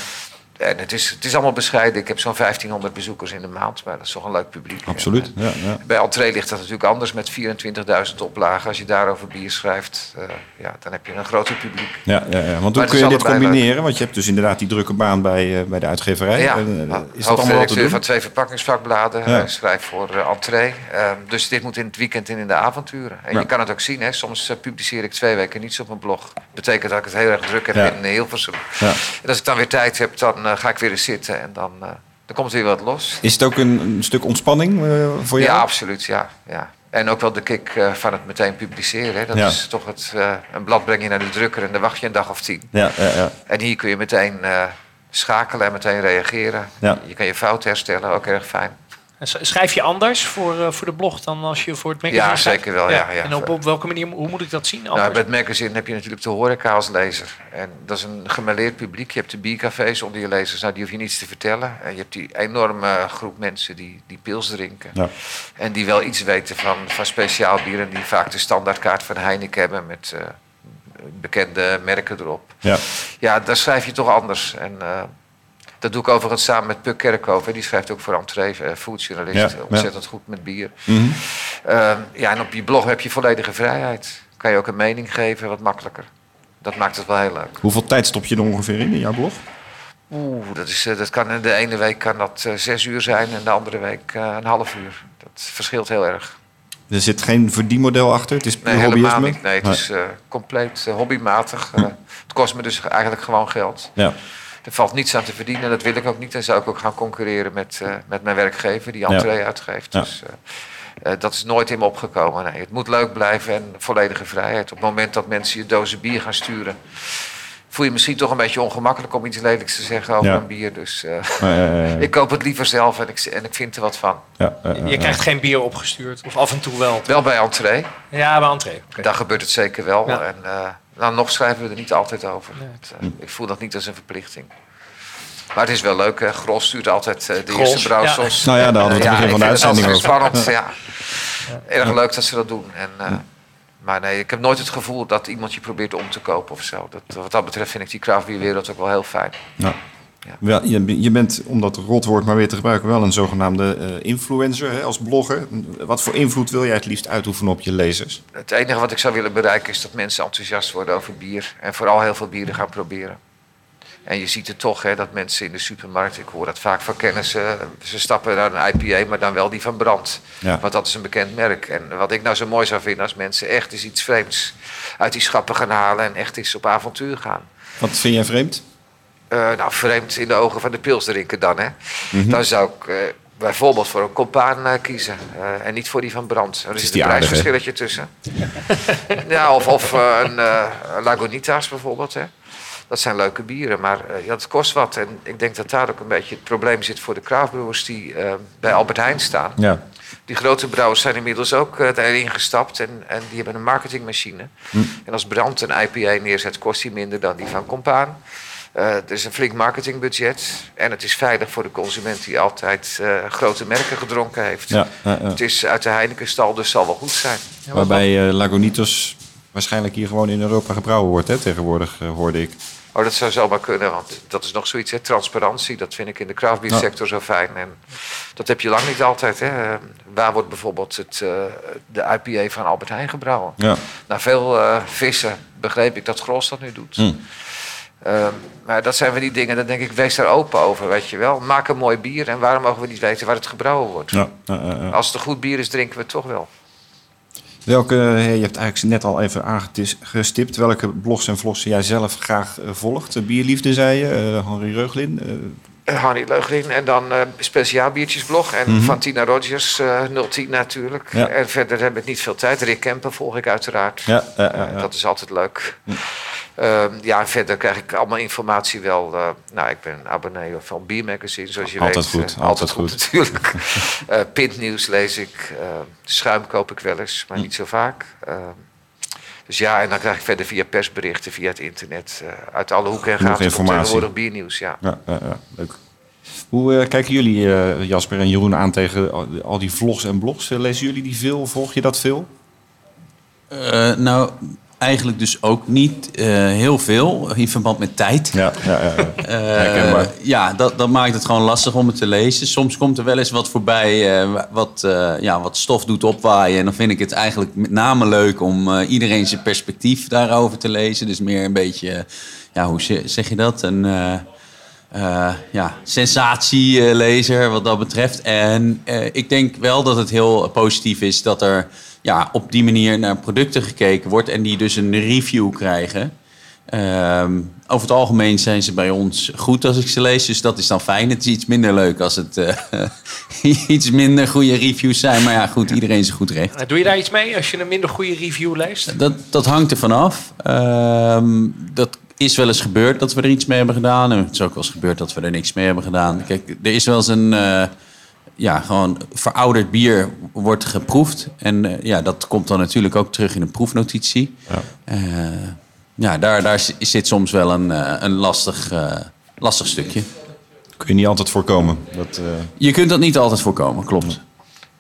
En het is, het is allemaal bescheiden. Ik heb zo'n vijftienhonderd bezoekers in de maand. Maar dat is toch een leuk publiek. Absoluut. En, ja, ja. Bij Entree ligt dat natuurlijk anders met vierentwintigduizend oplagen. Als je daarover bier schrijft, uh, ja, dan heb je een groter publiek. Ja, ja, ja. Want hoe kun je dit combineren? Leuk. Want je hebt dus inderdaad die drukke baan bij, uh, bij de uitgeverij. Ja, uh, is dat allemaal te doen? Van twee verpakkingsvakbladen. Ja. Uh, schrijf voor uh, Entree. Uh, dus dit moet in het weekend en in de avonturen. En ja. je kan het ook zien. Hè. Soms uh, publiceer ik twee weken niets op mijn blog. Dat betekent dat ik het heel erg druk heb ja. in Hilversum. Ja. En als ik dan weer tijd heb, dan... Uh, ga ik weer eens zitten en dan, uh, Dan komt weer wat los. Is het ook een, een stuk ontspanning uh, voor jou? Ja, absoluut. Ja, ja. En ook wel de kick uh, van het meteen publiceren. Hè. Dat ja. is toch het, uh, een blad breng je naar de drukker en dan wacht je een dag of tien. Ja, ja, ja. En hier kun je meteen uh, schakelen en meteen reageren. Ja. Je kan je fout herstellen, ook erg fijn. Schrijf je anders voor, uh, voor de blog dan als je voor het magazine schrijft? Ja, zeker wel. Ja. Ja, ja. En op, op welke manier, hoe moet ik dat zien? Nou, bij het magazine heb je natuurlijk de horeca als lezer. En dat is een gemêleerd publiek. Je hebt de biercafés onder je lezers. Nou, die hoef je niets te vertellen. En je hebt die enorme groep mensen die, die pils drinken. Ja. En die wel iets weten van, van speciaal bier. En die vaak de standaardkaart van Heineken hebben met uh, bekende merken erop. Ja. Ja, daar schrijf je toch anders. En... Uh, dat doe ik overigens samen met Puk Kerkhoff. Die schrijft ook voor Entree, uh, foodjournalist. Ja, ontzettend ja. goed met bier. Mm-hmm. Uh, ja, en op je blog heb je volledige vrijheid. Kan je ook een mening geven, wat makkelijker. Dat maakt het wel heel leuk. Hoeveel tijd stop je er ongeveer in, in jouw blog? Oeh, dat is, uh, dat kan, de ene week kan dat uh, zes uur zijn en de andere week uh, een half uur. Dat verschilt heel erg. Er zit geen verdienmodel achter? Het is puur nee, hobbyisme? Helemaal niet. Nee, het nee. is uh, compleet uh, hobbymatig. Uh, het kost me dus eigenlijk gewoon geld. Ja. Er valt niets aan te verdienen en dat wil ik ook niet. Dan zou ik ook gaan concurreren met, uh, met mijn werkgever die entree ja. uitgeeft. Ja. Dus uh, uh, dat is nooit in me opgekomen. Nee, het moet leuk blijven en volledige vrijheid. Op het moment dat mensen je dozen bier gaan sturen... voel je misschien toch een beetje ongemakkelijk om iets lelijks te zeggen over ja. een bier. Dus uh, ja, ja, ja, ja. ik koop het liever zelf en ik, en ik vind er wat van. Ja, ja, ja, ja. Je krijgt geen bier opgestuurd? Of af en toe wel? Toch? Wel bij entree. Ja, bij entree. Okay. Daar gebeurt het zeker wel. Ja. En, uh, nou, nog schrijven we er niet altijd over. Nee. Het, uh, ik voel dat niet als een verplichting. Maar het is wel leuk. Hè? Grolsch stuurt altijd uh, de Grolsch, eerste brouwsels. Ja. Nou ja, daar hadden we het begin ja, van de uitzending over. Spannend, ja. Ja. Ja. Erg leuk dat ze dat doen. En, uh, ja. Maar nee, ik heb nooit het gevoel dat iemand je probeert om te kopen of zo. Dat, wat dat betreft vind ik die craftbierwereld ook wel heel fijn. Ja. Ja. Wel, je, je bent, om dat rotwoord maar weer te gebruiken, wel een zogenaamde uh, influencer hè, als blogger. Wat voor invloed wil jij het liefst uitoefenen op je lezers? Het enige wat ik zou willen bereiken is dat mensen enthousiast worden over bier. En vooral heel veel bieren gaan proberen. En je ziet het toch, hè, dat mensen in de supermarkt, ik hoor dat vaak van kennissen, ze stappen naar een I P A, maar dan wel die van Brand. Ja. Want dat is een bekend merk. En wat ik nou zo mooi zou vinden als mensen echt eens iets vreemds uit die schappen gaan halen en echt eens op avontuur gaan. Wat vind jij vreemd? Uh, nou, vreemd in de ogen van de pilsdrinker dan, hè. Mm-hmm. Dan zou ik uh, bijvoorbeeld voor een Compaan uh, kiezen. Uh, en niet voor die van Brand. Er zit een prijsverschilletje tussen. ja, of, of uh, een uh, Lagunitas bijvoorbeeld, hè. Dat zijn leuke bieren, maar uh, ja, dat kost wat. En ik denk dat daar ook een beetje het probleem zit voor de craftbrewers die uh, bij Albert Heijn staan. Ja. Die grote brouwers zijn inmiddels ook uh, daarin gestapt en, en die hebben een marketingmachine. Hm. En als Brand een I P A neerzet, kost die minder dan die van Compaan. Uh, er is een flink marketingbudget. En het is veilig voor de consument die altijd uh, grote merken gedronken heeft. Ja, uh, uh. Het is uit de Heinekenstal, dus zal wel goed zijn. Ja, waarbij uh, Lagunitas waarschijnlijk hier gewoon in Europa gebrouwen wordt, hè, tegenwoordig, uh, hoorde ik. Oh, dat zou zomaar kunnen, want dat is nog zoiets, hè? Transparantie, dat vind ik in de craftbiersector zo fijn. En dat heb je lang niet altijd, hè? Waar wordt bijvoorbeeld het, uh, de I P A van Albert Heijn gebrouwen? Ja. Na veel uh, vissen begreep ik dat Grolsch dat nu doet. Hm. Uh, maar dat zijn van die dingen, dan denk ik, wees daar open over, weet je wel. Maak een mooi bier en waarom mogen we niet weten waar het gebrouwen wordt? Ja. Uh, uh, uh. Als het een goed bier is, drinken we het toch wel. Welke, je hebt eigenlijk net al even aangestipt, welke blogs en vlogs jij zelf graag volgt? Bierliefde, zei je, uh, Henry Reuglin. Uh. Henry Reuglin en dan uh, speciaal biertjesblog en mm-hmm. van Tina Rogers, uh, nul tien natuurlijk. Ja. En verder heb ik niet veel tijd. Rick Kempen volg ik uiteraard. Ja, uh, uh, uh. Uh, dat is altijd leuk. Mm. Uh, ja, verder krijg ik allemaal informatie wel. Uh, nou, ik ben een abonnee van Biermagazine, zoals je altijd weet. Goed, uh, altijd, altijd goed. Altijd goed, natuurlijk. uh, Pintnieuws lees ik. Uh, schuim koop ik wel eens, maar mm. niet zo vaak. Uh, dus ja, en dan krijg ik verder via persberichten, via het internet. Uh, uit alle hoeken en gaten komt tegenwoordig biernieuws, ja. Ja, ja, ja. Leuk. Hoe uh, kijken jullie, uh, Jasper en Jeroen, aan tegen al die vlogs en blogs? Uh, lezen jullie die veel? Volg je dat veel? Uh, nou... Eigenlijk dus ook niet uh, heel veel in verband met tijd. Ja, ja, ja, ja. Uh, ja dat, dat maakt het gewoon lastig om het te lezen. Soms komt er wel eens wat voorbij uh, wat, uh, ja, wat stof doet opwaaien. En dan vind ik het eigenlijk met name leuk om uh, iedereen zijn perspectief daarover te lezen. Dus meer een beetje, uh, ja, hoe zeg je dat? Een uh, uh, ja, sensatielezer wat dat betreft. En uh, ik denk wel dat het heel positief is dat er... ja, op die manier naar producten gekeken wordt en die dus een review krijgen. Um, over het algemeen zijn ze bij ons goed als ik ze lees. Dus dat is dan fijn. Het is iets minder leuk als het uh, iets minder goede reviews zijn. Maar ja, goed, iedereen is goed recht. Doe je daar iets mee als je een minder goede review leest? Dat, dat hangt er vanaf. Um, dat is wel eens gebeurd dat we er iets mee hebben gedaan. En het is ook wel eens gebeurd dat we er niks mee hebben gedaan. Kijk, er is wel eens een... Uh, ja, gewoon verouderd bier wordt geproefd. En uh, ja, dat komt dan natuurlijk ook terug in een proefnotitie. Ja. Uh, Ja, daar, daar zit soms wel een, een lastig, uh, lastig stukje. Kun je niet altijd voorkomen. Dat, uh... Je kunt dat niet altijd voorkomen, klopt.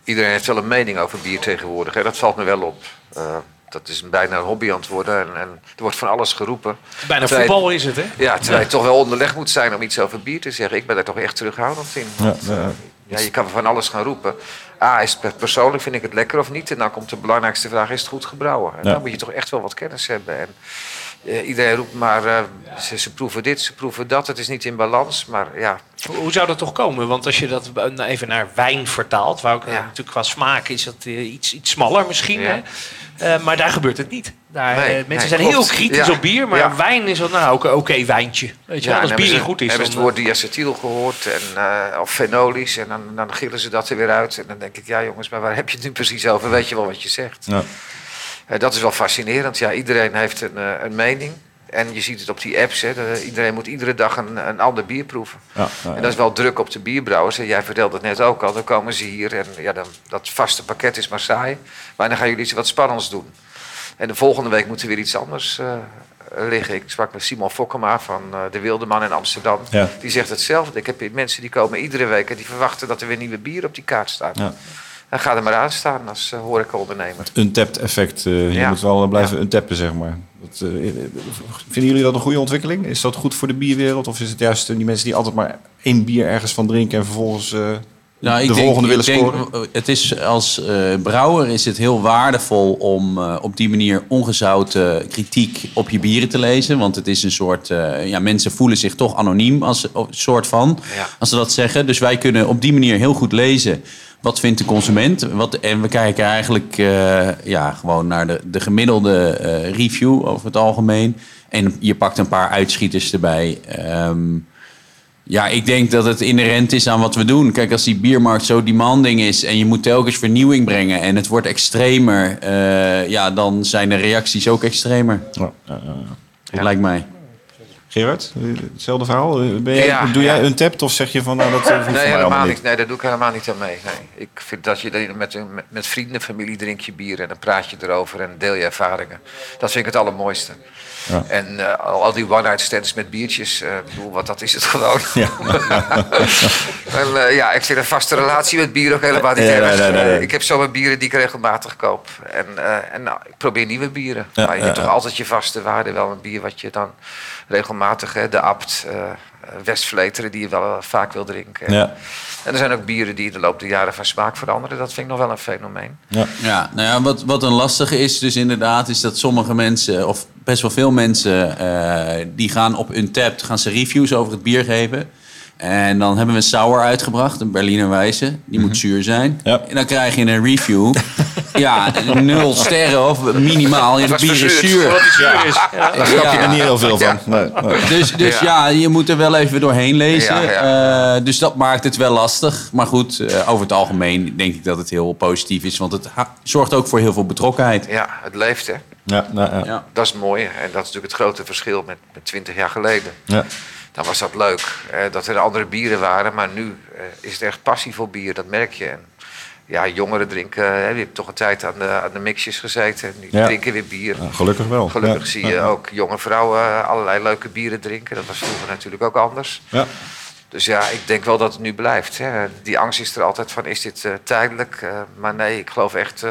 Iedereen heeft wel een mening over bier tegenwoordig. Hè? Dat valt me wel op. Uh, dat is bijna een hobby aan het worden. En, en er wordt van alles geroepen. Bijna terwijl, voetbal is het, hè? Ja, terwijl ja. je toch wel onderleg moet zijn om iets over bier te zeggen. Ik ben daar toch echt terughoudend in. Ja, want, uh, ja. ja, je kan van alles gaan roepen. Ah, is persoonlijk vind ik het lekker of niet? En dan komt de belangrijkste vraag, is het goed gebrouwen? En ja. dan moet je toch echt wel wat kennis hebben. En... Uh, iedereen roept maar, uh, ze, ze proeven dit, ze proeven dat. Het is niet in balans, maar ja. Hoe, hoe zou dat toch komen? Want als je dat even naar wijn vertaalt... waar ook ja. natuurlijk qua smaak is dat uh, iets, iets smaller misschien. Ja. Hè? Uh, maar daar gebeurt het niet. Daar, nee, uh, mensen nee, zijn klopt. heel kritisch ja. op bier, maar ja. wijn is wel nou, ook een oké okay wijntje. Weet je ja, wel, als bier niet ze, goed is. Hebben ze het woord diacetyl gehoord en, uh, of fenolisch en dan, dan gillen ze dat er weer uit. En dan denk ik, ja jongens, maar waar heb je het nu precies over? Weet je wel wat je zegt? Ja. Dat is wel fascinerend. Ja, iedereen heeft een, een mening. En je ziet het op die apps. Hè. Iedereen moet iedere dag een, een ander bier proeven. Ja, nou ja. En dat is wel druk op de bierbrouwers. En jij vertelde het net ook al. Dan komen ze hier. En ja, dan, dat vaste pakket is maar saai. Maar dan gaan jullie iets wat spannends doen. En de volgende week moet er weer iets anders uh, liggen. Ik sprak met Simon Fokkema van uh, De Wilde Man in Amsterdam. Ja. Die zegt hetzelfde. Ik heb mensen die komen iedere week. En die verwachten dat er weer nieuwe bier op die kaart staat. Ja. Dan ga er maar aan staan als uh, horecaondernemer. Het untapped effect. Uh, je ja. moet wel blijven ja. untappen, zeg maar. Dat, uh, vinden jullie dat een goede ontwikkeling? Is dat goed voor de bierwereld? Of is het juist die mensen die altijd maar één bier ergens van drinken... en vervolgens uh, nou, ik de denk, volgende willen ik scoren? Denk, het is als uh, brouwer is het heel waardevol om uh, op die manier ongezouten kritiek op je bieren te lezen. Want het is een soort... Uh, ja, mensen voelen zich toch anoniem als soort van, ja. als ze dat zeggen. Dus wij kunnen op die manier heel goed lezen... Wat vindt de consument? Wat, en we kijken eigenlijk uh, ja, gewoon naar de, de gemiddelde uh, review over het algemeen. En je pakt een paar uitschieters erbij. Um, ja, ik denk dat het inherent is aan wat we doen. Kijk, als die biermarkt zo demanding is en je moet telkens vernieuwing brengen... en het wordt extremer, uh, ja, dan zijn de reacties ook extremer. Ja. Uh, ja. Lijkt mij. Gerard, hetzelfde verhaal. Ben jij, ja, doe jij ja. untapped of zeg je van... Nou, dat nee, helemaal niet. nee, daar doe ik helemaal niet aan mee. Nee. Ik vind dat je met, met vrienden, familie drink je bier... en dan praat je erover en deel je ervaringen. Dat vind ik het allermooiste. Ja. En uh, al die one-night stands met biertjes... Uh, bedoel, wat dat is het gewoon. Ja, en, uh, ja ik vind een vaste relatie met bier ook helemaal niet erg. Nee, nee, nee, nee. Ik heb zomaar bieren die ik regelmatig koop. En, uh, en nou, ik probeer nieuwe bieren. Ja, maar je ja, hebt ja. toch altijd je vaste waarde. Wel een bier wat je dan... Regelmatig, hè, de Abt, uh, Westvleteren die je wel vaak wil drinken. Ja. En er zijn ook bieren die in de loop der jaren van smaak veranderen. Dat vind ik nog wel een fenomeen. Ja, ja nou ja, wat, wat een lastige is dus inderdaad... is dat sommige mensen, of best wel veel mensen... Uh, die gaan op Untappd, gaan ze reviews over het bier geven... En dan hebben we een sour uitgebracht, een Berliner Weisse. Die mm-hmm. moet zuur zijn. Yep. En dan krijg je een review. ja, nul sterren of minimaal. Ja, het bier is zuur. Ja. Ja. Daar snap je er niet heel veel van. Ja. Nee, nee. Dus, dus ja. ja, je moet er wel even doorheen lezen. Ja, ja. Uh, dus dat maakt het wel lastig. Maar goed, uh, over het algemeen denk ik dat het heel positief is. Want het ha- zorgt ook voor heel veel betrokkenheid. Ja, het leeft hè. Ja, nou, ja. Ja. Dat is mooi. En dat is natuurlijk het grote verschil met twintig jaar geleden. Ja. Dan was dat leuk, eh, dat er andere bieren waren. Maar nu eh, is het echt passie voor bier, dat merk je. En, ja, jongeren drinken, hè, je hebt toch een tijd aan de, aan de mixjes gezeten. En die ja. drinken weer bier. Ja, gelukkig wel. Gelukkig ja. zie je ja. ook jonge vrouwen allerlei leuke bieren drinken. Dat was vroeger natuurlijk ook anders. Ja. Dus ja, ik denk wel dat het nu blijft. Hè. Die angst is er altijd van, is dit uh, tijdelijk? Uh, maar nee, ik geloof echt... Uh,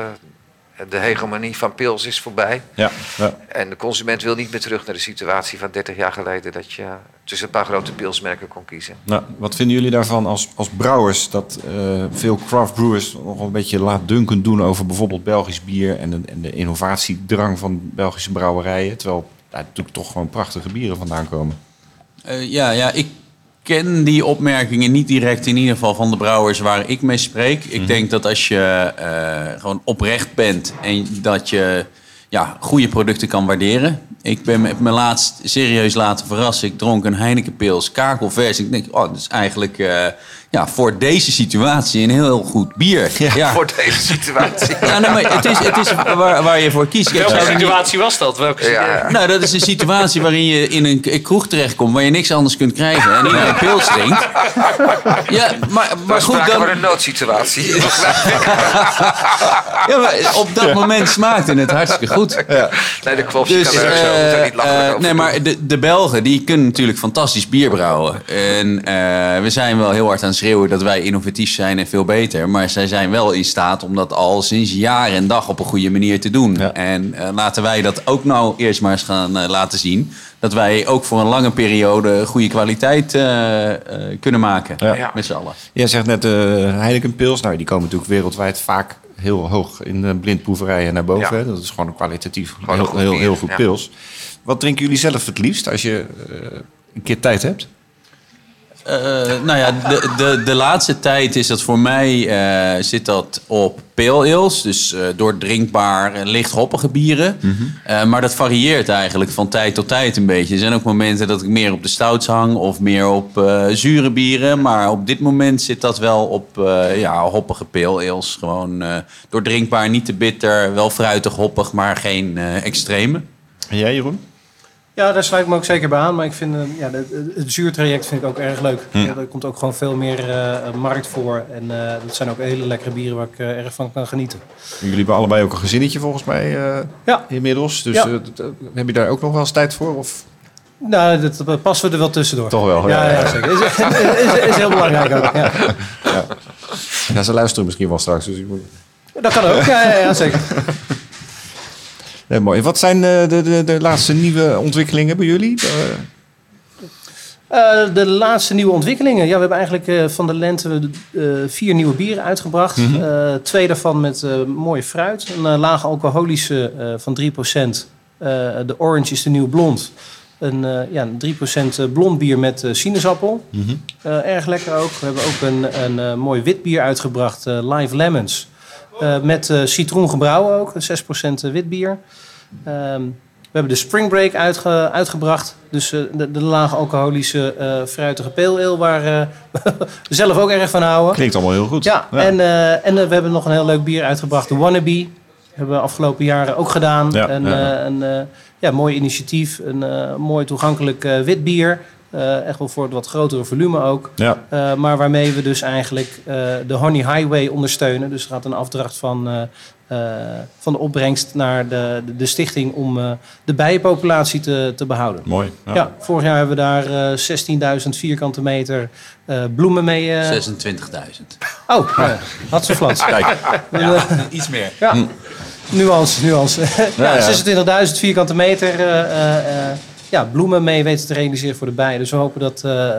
De hegemonie van pils is voorbij. Ja, ja. En de consument wil niet meer terug naar de situatie van dertig jaar geleden... dat je tussen een paar grote pilsmerken kon kiezen. Nou, wat vinden jullie daarvan als, als brouwers... dat uh, veel craft brewers nog een beetje laatdunkend doen... over bijvoorbeeld Belgisch bier en de, en de innovatiedrang van Belgische brouwerijen... terwijl daar natuurlijk toch gewoon prachtige bieren vandaan komen? Uh, ja, ja, ik... Ik ken die opmerkingen niet direct in ieder geval van de brouwers waar ik mee spreek. Ik denk dat als je uh, gewoon oprecht bent en dat je ja, goede producten kan waarderen. Ik ben me laatst serieus laten verrassen. Ik dronk een Heinekenpils, kakelvers. Ik denk, oh, dat is eigenlijk uh, ja, voor deze situatie een heel goed bier. Ja, ja. Voor deze situatie. Ja, nee, maar het is, het is waar, waar je voor kiest. Welke ja, situatie niet... was dat? Welke ja, ja. Nou, dat is een situatie waarin je in een kroeg terechtkomt... waar je niks anders kunt krijgen en iedereen pils drinkt. Ja, maar, maar goed... Dan... voor een noodsituatie. Ja, maar op dat ja. moment smaakte het hartstikke goed. Ja. Nee, dat klopt. Dus, je kan er... Uh, uh, nee, maar de, de Belgen die kunnen natuurlijk fantastisch bier brouwen. En uh, we zijn wel heel hard aan het schreeuwen dat wij innovatief zijn en veel beter. Maar zij zijn wel in staat om dat al sinds jaar en dag op een goede manier te doen. Ja. En uh, laten wij dat ook nou eerst maar eens gaan uh, laten zien. Dat wij ook voor een lange periode goede kwaliteit uh, uh, kunnen maken. Ja. Ja. Met z'n allen. Jij zegt net uh, Heinekenpils. Nou, die komen natuurlijk wereldwijd vaak heel hoog in de blindproeverijen naar boven. Ja. Dat is gewoon een kwalitatief gewoon heel, heel, heel goed ja. pils. Wat drinken jullie zelf het liefst als je uh, een keer tijd hebt? Uh, nou ja, de, de, de laatste tijd is dat voor mij uh, zit dat op pale ales. Dus uh, doordrinkbaar en licht hoppige bieren. Mm-hmm. Uh, maar dat varieert eigenlijk van tijd tot tijd een beetje. Er zijn ook momenten dat ik meer op de stouts hang of meer op uh, zure bieren. Maar op dit moment zit dat wel op uh, ja, hoppige pale ales. Gewoon uh, doordrinkbaar, niet te bitter, wel fruitig hoppig, maar geen uh, extreme. En jij, Jeroen? Ja, daar sluit ik me ook zeker bij aan. Maar ik vind ja, het zuurtraject vind ik ook erg leuk. Ja. Ja, er komt ook gewoon veel meer uh, markt voor. En uh, dat zijn ook hele lekkere bieren waar ik uh, erg van kan genieten. Jullie hebben allebei ook een gezinnetje volgens mij uh, ja. inmiddels. Dus ja. uh, heb je daar ook nog wel eens tijd voor? Of? Nou, dat, dat passen we er wel tussendoor. Toch wel? Ja, ja, ja, ja. Zeker. Is, is, is heel belangrijk ook. Ja. Ja. Ja, ze luisteren misschien wel straks. Dus ik moet... Dat kan ook, ja, ja, ja zeker. Nee, mooi. Wat zijn de, de, de laatste nieuwe ontwikkelingen bij jullie? Uh, de laatste nieuwe ontwikkelingen? Ja, we hebben eigenlijk uh, van de lente uh, vier nieuwe bieren uitgebracht. Mm-hmm. Uh, twee daarvan met uh, mooie fruit. Een uh, laag alcoholische uh, van drie procent. Uh, de Orange is de nieuwe blond. Een uh, ja, drie procent blond bier met uh, sinaasappel. Mm-hmm. Uh, erg lekker ook. We hebben ook een, een uh, mooi wit bier uitgebracht. Uh, Live Lemons. Uh, met uh, citroen gebrouwen ook, zes procent wit bier. Uh, we hebben de Spring Break uitge- uitgebracht. Dus uh, de, de laag alcoholische uh, fruitige pale ale waar uh, we zelf ook erg van houden. Klinkt allemaal heel goed. Ja, ja. En, uh, en uh, we hebben nog een heel leuk bier uitgebracht, de Wannabe. Dat hebben we afgelopen jaren ook gedaan. Ja, en, ja. Uh, een uh, ja, mooi initiatief, een uh, mooi toegankelijk uh, wit bier. Uh, echt wel voor het wat grotere volume ook. Ja. Uh, maar waarmee we dus eigenlijk uh, de Honey Highway ondersteunen. Dus er gaat een afdracht van, uh, uh, van de opbrengst naar de, de stichting... om uh, de bijenpopulatie te, te behouden. Mooi. Ja. Ja, vorig jaar hebben we daar uh, zestienduizend vierkante meter uh, bloemen mee... Uh... zesentwintigduizend. Oh, uh, had ze flats. Kijk, ja, iets meer. Ja. Hm. Nuance, nuance. Ja, ja. zesentwintigduizend vierkante meter... Uh, uh, Ja, bloemen mee weten te realiseren voor de bijen. Dus we hopen dat uh,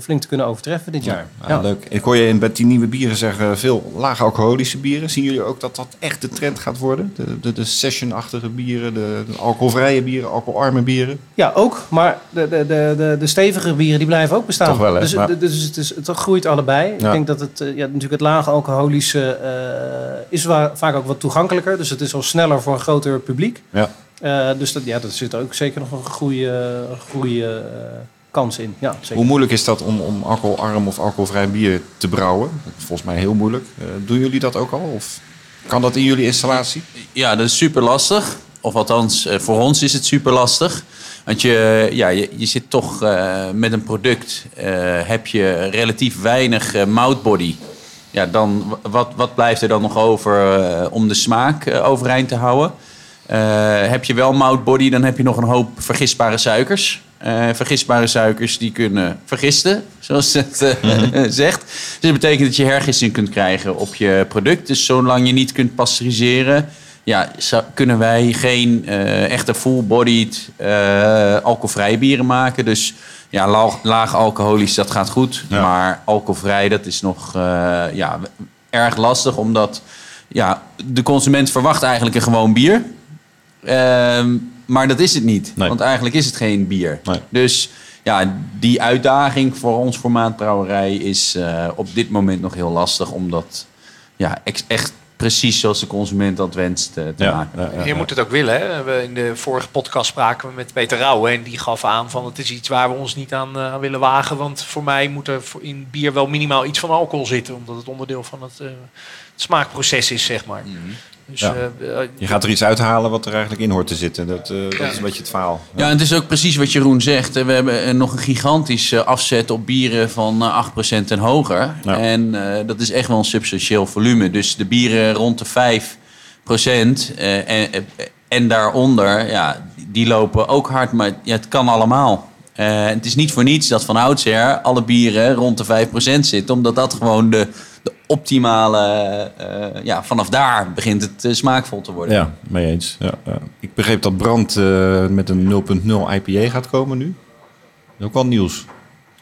flink te kunnen overtreffen dit jaar. Ja, ja. Leuk. Ik hoor je in, bij die nieuwe bieren zeggen veel laag alcoholische bieren. Zien jullie ook dat dat echt de trend gaat worden? De, de, de session-achtige bieren, de, de alcoholvrije bieren, alcoholarme bieren? Ja, ook. Maar de, de, de, de stevige bieren die blijven ook bestaan. Toch wel, hè? Dus, maar... dus, dus het, is, het groeit allebei. Ja. Ik denk dat het, ja, natuurlijk het laag alcoholische uh, is wa- vaak ook wat toegankelijker. Dus het is al sneller voor een groter publiek. Ja. Uh, dus dat, ja, dat zit ook zeker nog een goede, goede uh, kans in. Ja, zeker. Hoe moeilijk is dat om, om alcoholarm of alcoholvrij bier te brouwen? Dat is volgens mij heel moeilijk. Uh, doen jullie dat ook al? Of kan dat in jullie installatie? Ja, dat is super lastig. Of althans, uh, voor ons is het super lastig. Want je, ja, je, je zit toch uh, met een product, uh, heb je relatief weinig uh, moutbody. Ja, dan, wat, wat blijft er dan nog over uh, om de smaak uh, overeind te houden? Uh, heb je wel moutbody, dan heb je nog een hoop vergisbare suikers. Uh, vergisbare suikers die kunnen vergisten, zoals het uh, mm-hmm. zegt. Dus dat betekent dat je hergisting kunt krijgen op je product. Dus zolang je niet kunt pasteuriseren... Ja, zo, kunnen wij geen uh, echte full-bodied uh, alcoholvrij bieren maken. Dus ja, laag, laag alcoholisch, dat gaat goed. Ja. Maar alcoholvrij, dat is nog uh, ja, erg lastig. Omdat ja, de consument verwacht eigenlijk een gewoon bier... Uh, maar dat is het niet. Nee. Want eigenlijk is het geen bier. Nee. Dus ja, die uitdaging voor ons formaatbrouwerij is uh, op dit moment nog heel lastig. Omdat ja, ex- echt precies zoals de consument dat wenst te ja, maken. Ja, ja, ja. Je moet het ook willen. Hè? We in de vorige podcast spraken we met Peter Rauwe en die gaf aan van het is iets waar we ons niet aan uh, willen wagen. Want voor mij moet er in bier wel minimaal iets van alcohol zitten. Omdat het onderdeel van het, uh, het smaakproces is, zeg maar. Mm-hmm. Dus, ja. uh, je gaat er iets uithalen wat er eigenlijk in hoort te zitten. Dat, uh, ja. dat is een beetje het verhaal. Ja, en het is ook precies wat Jeroen zegt. We hebben nog een gigantische afzet op bieren van acht procent en hoger. Ja. En uh, dat is echt wel een substantieel volume. Dus de bieren rond de vijf procent uh, en, en daaronder, ja, die lopen ook hard. Maar ja, het kan allemaal. Uh, het is niet voor niets dat van oudsher alle bieren rond de vijf procent zitten. Omdat dat gewoon de... de optimale, uh, ja, vanaf daar begint het uh, smaakvol te worden. Ja, mee eens. Ja, uh, ik begreep dat Brand uh, met een nul punt nul I P A gaat komen nu. Ook wel nieuws.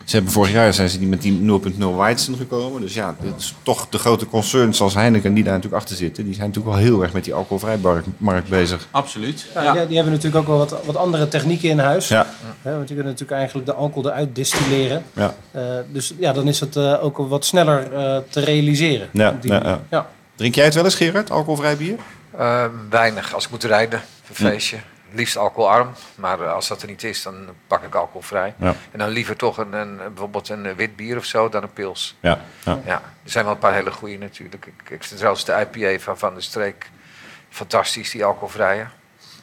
Ze hebben vorig jaar zijn ze die met die nul punt nul Weizen gekomen. Dus ja, het is toch de grote concerns als Heineken die daar natuurlijk achter zitten. Die zijn natuurlijk wel heel erg met die alcoholvrijmarkt bezig. Absoluut. Ja, ja. Die, die hebben natuurlijk ook wel wat, wat andere technieken in huis. Ja. He, want die kunnen natuurlijk eigenlijk de alcohol eruit distilleren. Ja. Uh, dus ja, dan is het uh, ook wat sneller uh, te realiseren. Ja, die, ja, ja. Ja. Drink jij het wel eens, Gerard, alcoholvrij bier? Uh, weinig, als ik moet rijden, voor een feestje. Hm. Liefst alcoholarm, maar als dat er niet is, dan pak ik alcoholvrij. Ja. En dan liever toch een, een, bijvoorbeeld een wit bier of zo dan een pils. Ja. Ja. Ja, er zijn wel een paar hele goede natuurlijk. Ik, ik vind trouwens de I P A van Van der Streek fantastisch, die alcoholvrije.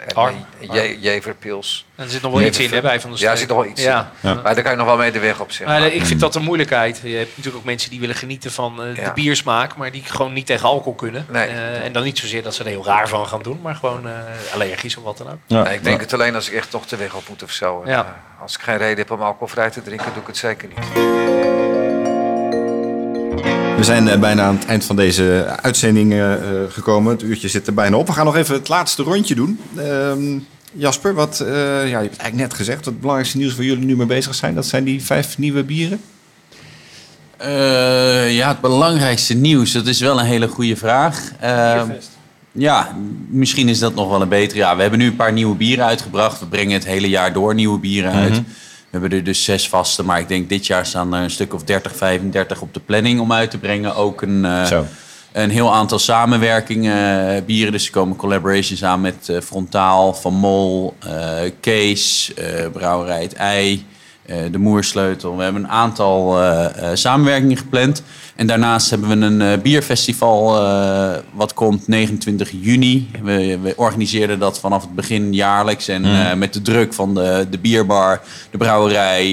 En arm, je, jeverpils. En er zit nog wel Jever, iets in hè, bij Van der Streek. Ja, er zit nog wel iets ja. in. Ja. Maar daar kan je nog wel mee de weg op zetten. Maar ik vind dat de moeilijkheid. Je hebt natuurlijk ook mensen die willen genieten van uh, ja. de biersmaak, maar die gewoon niet tegen alcohol kunnen. Nee. Uh, en dan niet zozeer dat ze er heel raar van gaan doen, maar gewoon uh, allergisch of wat dan ook. Ja. Nee, ik denk ja. het alleen als ik echt toch de weg op moet of zo. En, ja. uh, als ik geen reden heb om alcoholvrij te drinken, doe ik het zeker niet. We zijn bijna aan het eind van deze uitzending uh, gekomen. Het uurtje zit er bijna op. We gaan nog even het laatste rondje doen. Uh, Jasper, wat, uh, ja, je hebt eigenlijk net gezegd... het belangrijkste nieuws waar jullie nu mee bezig zijn... dat zijn die vijf nieuwe bieren. Uh, ja, het belangrijkste nieuws. Dat is wel een hele goede vraag. Uh, ja, misschien is dat nog wel een betere. Ja, we hebben nu een paar nieuwe bieren uitgebracht. We brengen het hele jaar door nieuwe bieren uit. Mm-hmm. We hebben er dus zes vaste, maar ik denk dit jaar staan er een stuk of dertig, vijfendertig op de planning om uit te brengen. Ook een, uh, een heel aantal samenwerkingen, uh, bieren. Dus er komen collaborations aan met uh, Frontaal, Van Mol, uh, Kees, uh, Brouwerij Het Ei, uh, De Moersleutel. We hebben een aantal uh, uh, samenwerkingen gepland. En daarnaast hebben we een uh, bierfestival uh, wat komt negenentwintig juni. We, we organiseerden dat vanaf het begin jaarlijks. En mm. uh, met de druk van de, de bierbar, de brouwerij...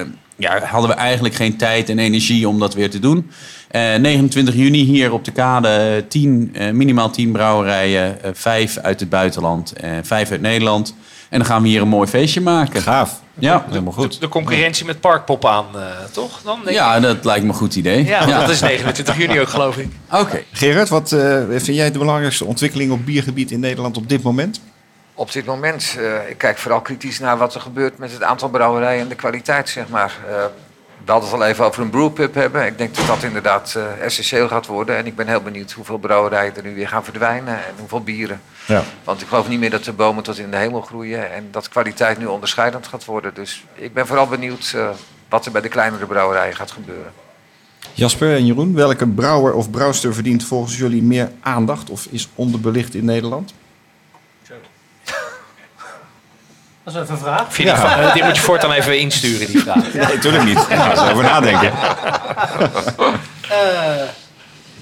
Uh, ja, hadden we eigenlijk geen tijd en energie om dat weer te doen. Uh, negenentwintig juni hier op de kade tien, uh, minimaal tien brouwerijen. Uh, vijf uit het buitenland en uh, vijf uit Nederland. En dan gaan we hier een mooi feestje maken. Gaaf. Ja, helemaal goed. De, de concurrentie met Parkpop aan, uh, toch? Dan denk ja, ik... dat lijkt me een goed idee. Ja, ja, dat is negenentwintig juni ook, geloof ik. Oké. Okay. Gerard, wat uh, vind jij de belangrijkste ontwikkeling op biergebied in Nederland op dit moment? Op dit moment, uh, ik kijk vooral kritisch naar wat er gebeurt met het aantal brouwerijen en de kwaliteit, zeg maar. Uh, we hadden het al even over een brewpub hebben. Ik denk dat dat inderdaad uh, essentieel gaat worden. En ik ben heel benieuwd hoeveel brouwerijen er nu weer gaan verdwijnen en hoeveel bieren. Ja. Want ik geloof niet meer dat de bomen tot in de hemel groeien en dat kwaliteit nu onderscheidend gaat worden. Dus ik ben vooral benieuwd uh, wat er bij de kleinere brouwerijen gaat gebeuren. Jasper en Jeroen, welke brouwer of brouwster verdient volgens jullie meer aandacht of is onderbelicht in Nederland? Dat is even een vraag. Vind ja. van, die moet je voortaan even insturen, die vraag. Ja. Nee, natuurlijk niet. Daar gaan we over nadenken. Uh,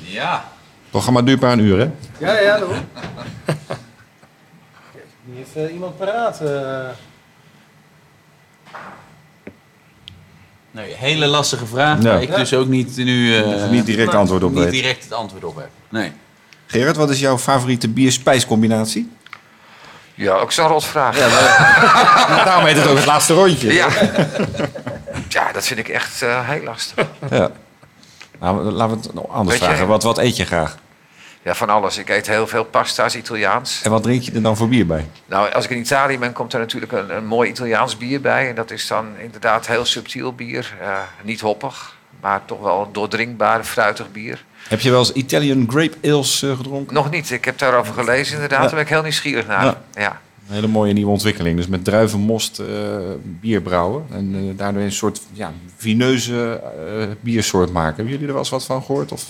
ja. Het programma duurt maar een uur, hè? Ja, ja, dat hoor. Die heeft uh, iemand paraat. Uh... Nee, hele lastige vraag. Ja. Waar ik ja. dus ook niet nu... Uh, niet direct nou, antwoord op Niet weet. direct het antwoord op heb. Nee. Gerard, wat is jouw favoriete bier-spijscombinatie? Ja, ook zo'n rotvraag. Ja, maar... Daarom heet het ook het laatste rondje. Ja, ja dat vind ik echt uh, heel lastig. Ja. Nou, laten we het nog anders weet vragen. Je... Wat, wat eet je graag? Ja, van alles. Ik eet heel veel pasta's, Italiaans. En wat drink je er dan voor bier bij? Nou, als ik in Italië ben, komt er natuurlijk een, een mooi Italiaans bier bij. En dat is dan inderdaad heel subtiel bier. Uh, niet hoppig, maar toch wel doordrinkbaar, fruitig bier. Heb je wel eens Italian Grape Ales uh, gedronken? Nog niet. Ik heb daarover gelezen inderdaad. Ja. Daar ben ik heel nieuwsgierig naar. Ja. Ja. Een hele mooie nieuwe ontwikkeling. Dus met druivenmost uh, bier brouwen. En uh, daardoor een soort ja, vineuze uh, biersoort maken. Hebben jullie er wel eens wat van gehoord? Of?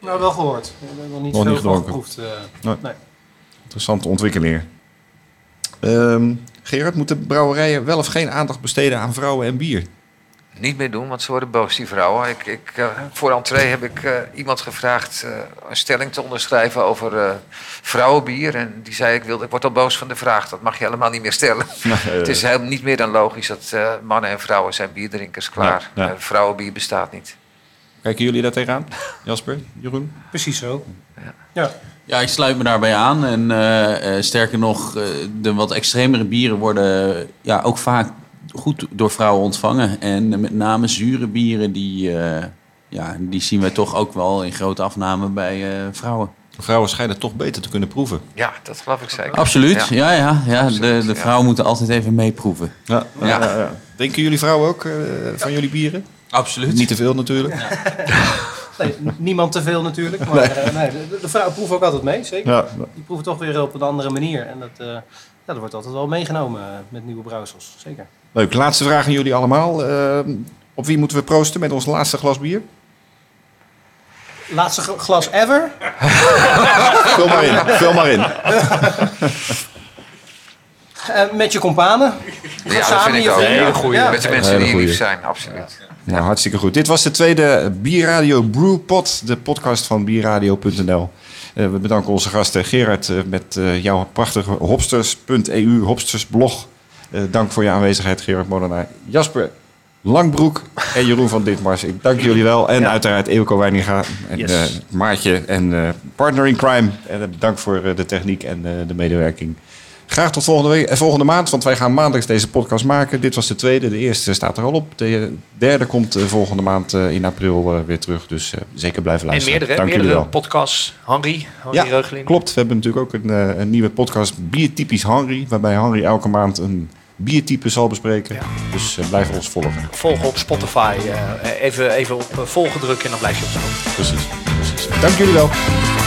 Nou, wel gehoord. We hebben nog niet nog veel niet van geproefd. Uh, nee. Nee. Interessante ontwikkelingen. Um, Gerard, moeten brouwerijen wel of geen aandacht besteden aan vrouwen en bier? Niet meer doen, want ze worden boos, die vrouwen. Ik, ik, uh, voor entree heb ik uh, iemand gevraagd uh, een stelling te onderschrijven over uh, vrouwenbier. En die zei, ik, wilde, ik word al boos van de vraag. Dat mag je helemaal niet meer stellen. Nee, het is helemaal niet meer dan logisch dat uh, mannen en vrouwen zijn bierdrinkers, klaar. Ja, ja. Uh, vrouwenbier bestaat niet. Kijken jullie daar tegenaan? Jasper, Jeroen? Precies zo. Ja. Ja. Ja, ik sluit me daarbij aan. En uh, uh, sterker nog, uh, de wat extremere bieren worden uh, ja, ook vaak goed door vrouwen ontvangen. En uh, met name zure bieren, die, uh, ja, die zien wij toch ook wel in grote afname bij uh, vrouwen. Vrouwen schijnen toch beter te kunnen proeven. Ja, dat geloof ik zeker. Absoluut, ja. ja, ja, ja. Absoluut, de, de vrouwen ja. moeten altijd even meeproeven. Ja. Ja. Ja, ja, ja. Denken jullie vrouwen ook uh, van jullie bieren? Absoluut. Niet te veel natuurlijk. Ja. Nee, niemand te veel natuurlijk. Maar nee. Uh, nee, de, de vrouwen proeven ook altijd mee, zeker. Ja. Die proeven toch weer op een andere manier. En dat, uh, ja, dat wordt altijd wel meegenomen uh, met nieuwe brouwsels, zeker. Leuk. Laatste vraag aan jullie allemaal. Uh, op wie moeten we proosten met ons laatste glas bier? Laatste g- glas ever? Vul maar in. Vul maar in. Uh, met je kompanen. Ja, samen, dat vind ik ook. Een hele goede. Ja. Met de mensen die hier lief zijn, absoluut. Ja. Nou, hartstikke goed. Dit was de tweede Bierradio Brewpot, de podcast van bierradio punt n l. Uh, we bedanken onze gasten. Gerard, uh, met uh, jouw prachtige hopsters punt e u, hopstersblog. Uh, dank voor je aanwezigheid, Gerard Molenaar. Jasper Langbroek en Jeroen van Ditmars. Ik dank jullie wel. En ja. uiteraard Ilko Weininga en yes. uh, Maartje en uh, partner in crime. En uh, dank voor uh, de techniek en uh, de medewerking. Graag tot volgende, week, eh, volgende maand, want wij gaan maandelijks deze podcast maken. Dit was de tweede, de eerste staat er al op. De derde komt uh, volgende maand uh, in april uh, weer terug. Dus uh, zeker blijven luisteren. En meerdere, meerdere podcasts. Henry, Henry ja, Reugeling. Klopt. We hebben natuurlijk ook een, uh, een nieuwe podcast, Biertypisch Henry. Waarbij Henry elke maand een biertype zal bespreken. Ja. Dus uh, blijf ons volgen. Volgen op Spotify. Uh, even, even op uh, volgen drukken en dan blijf je op de hoogte. Precies. Precies. Dank jullie wel.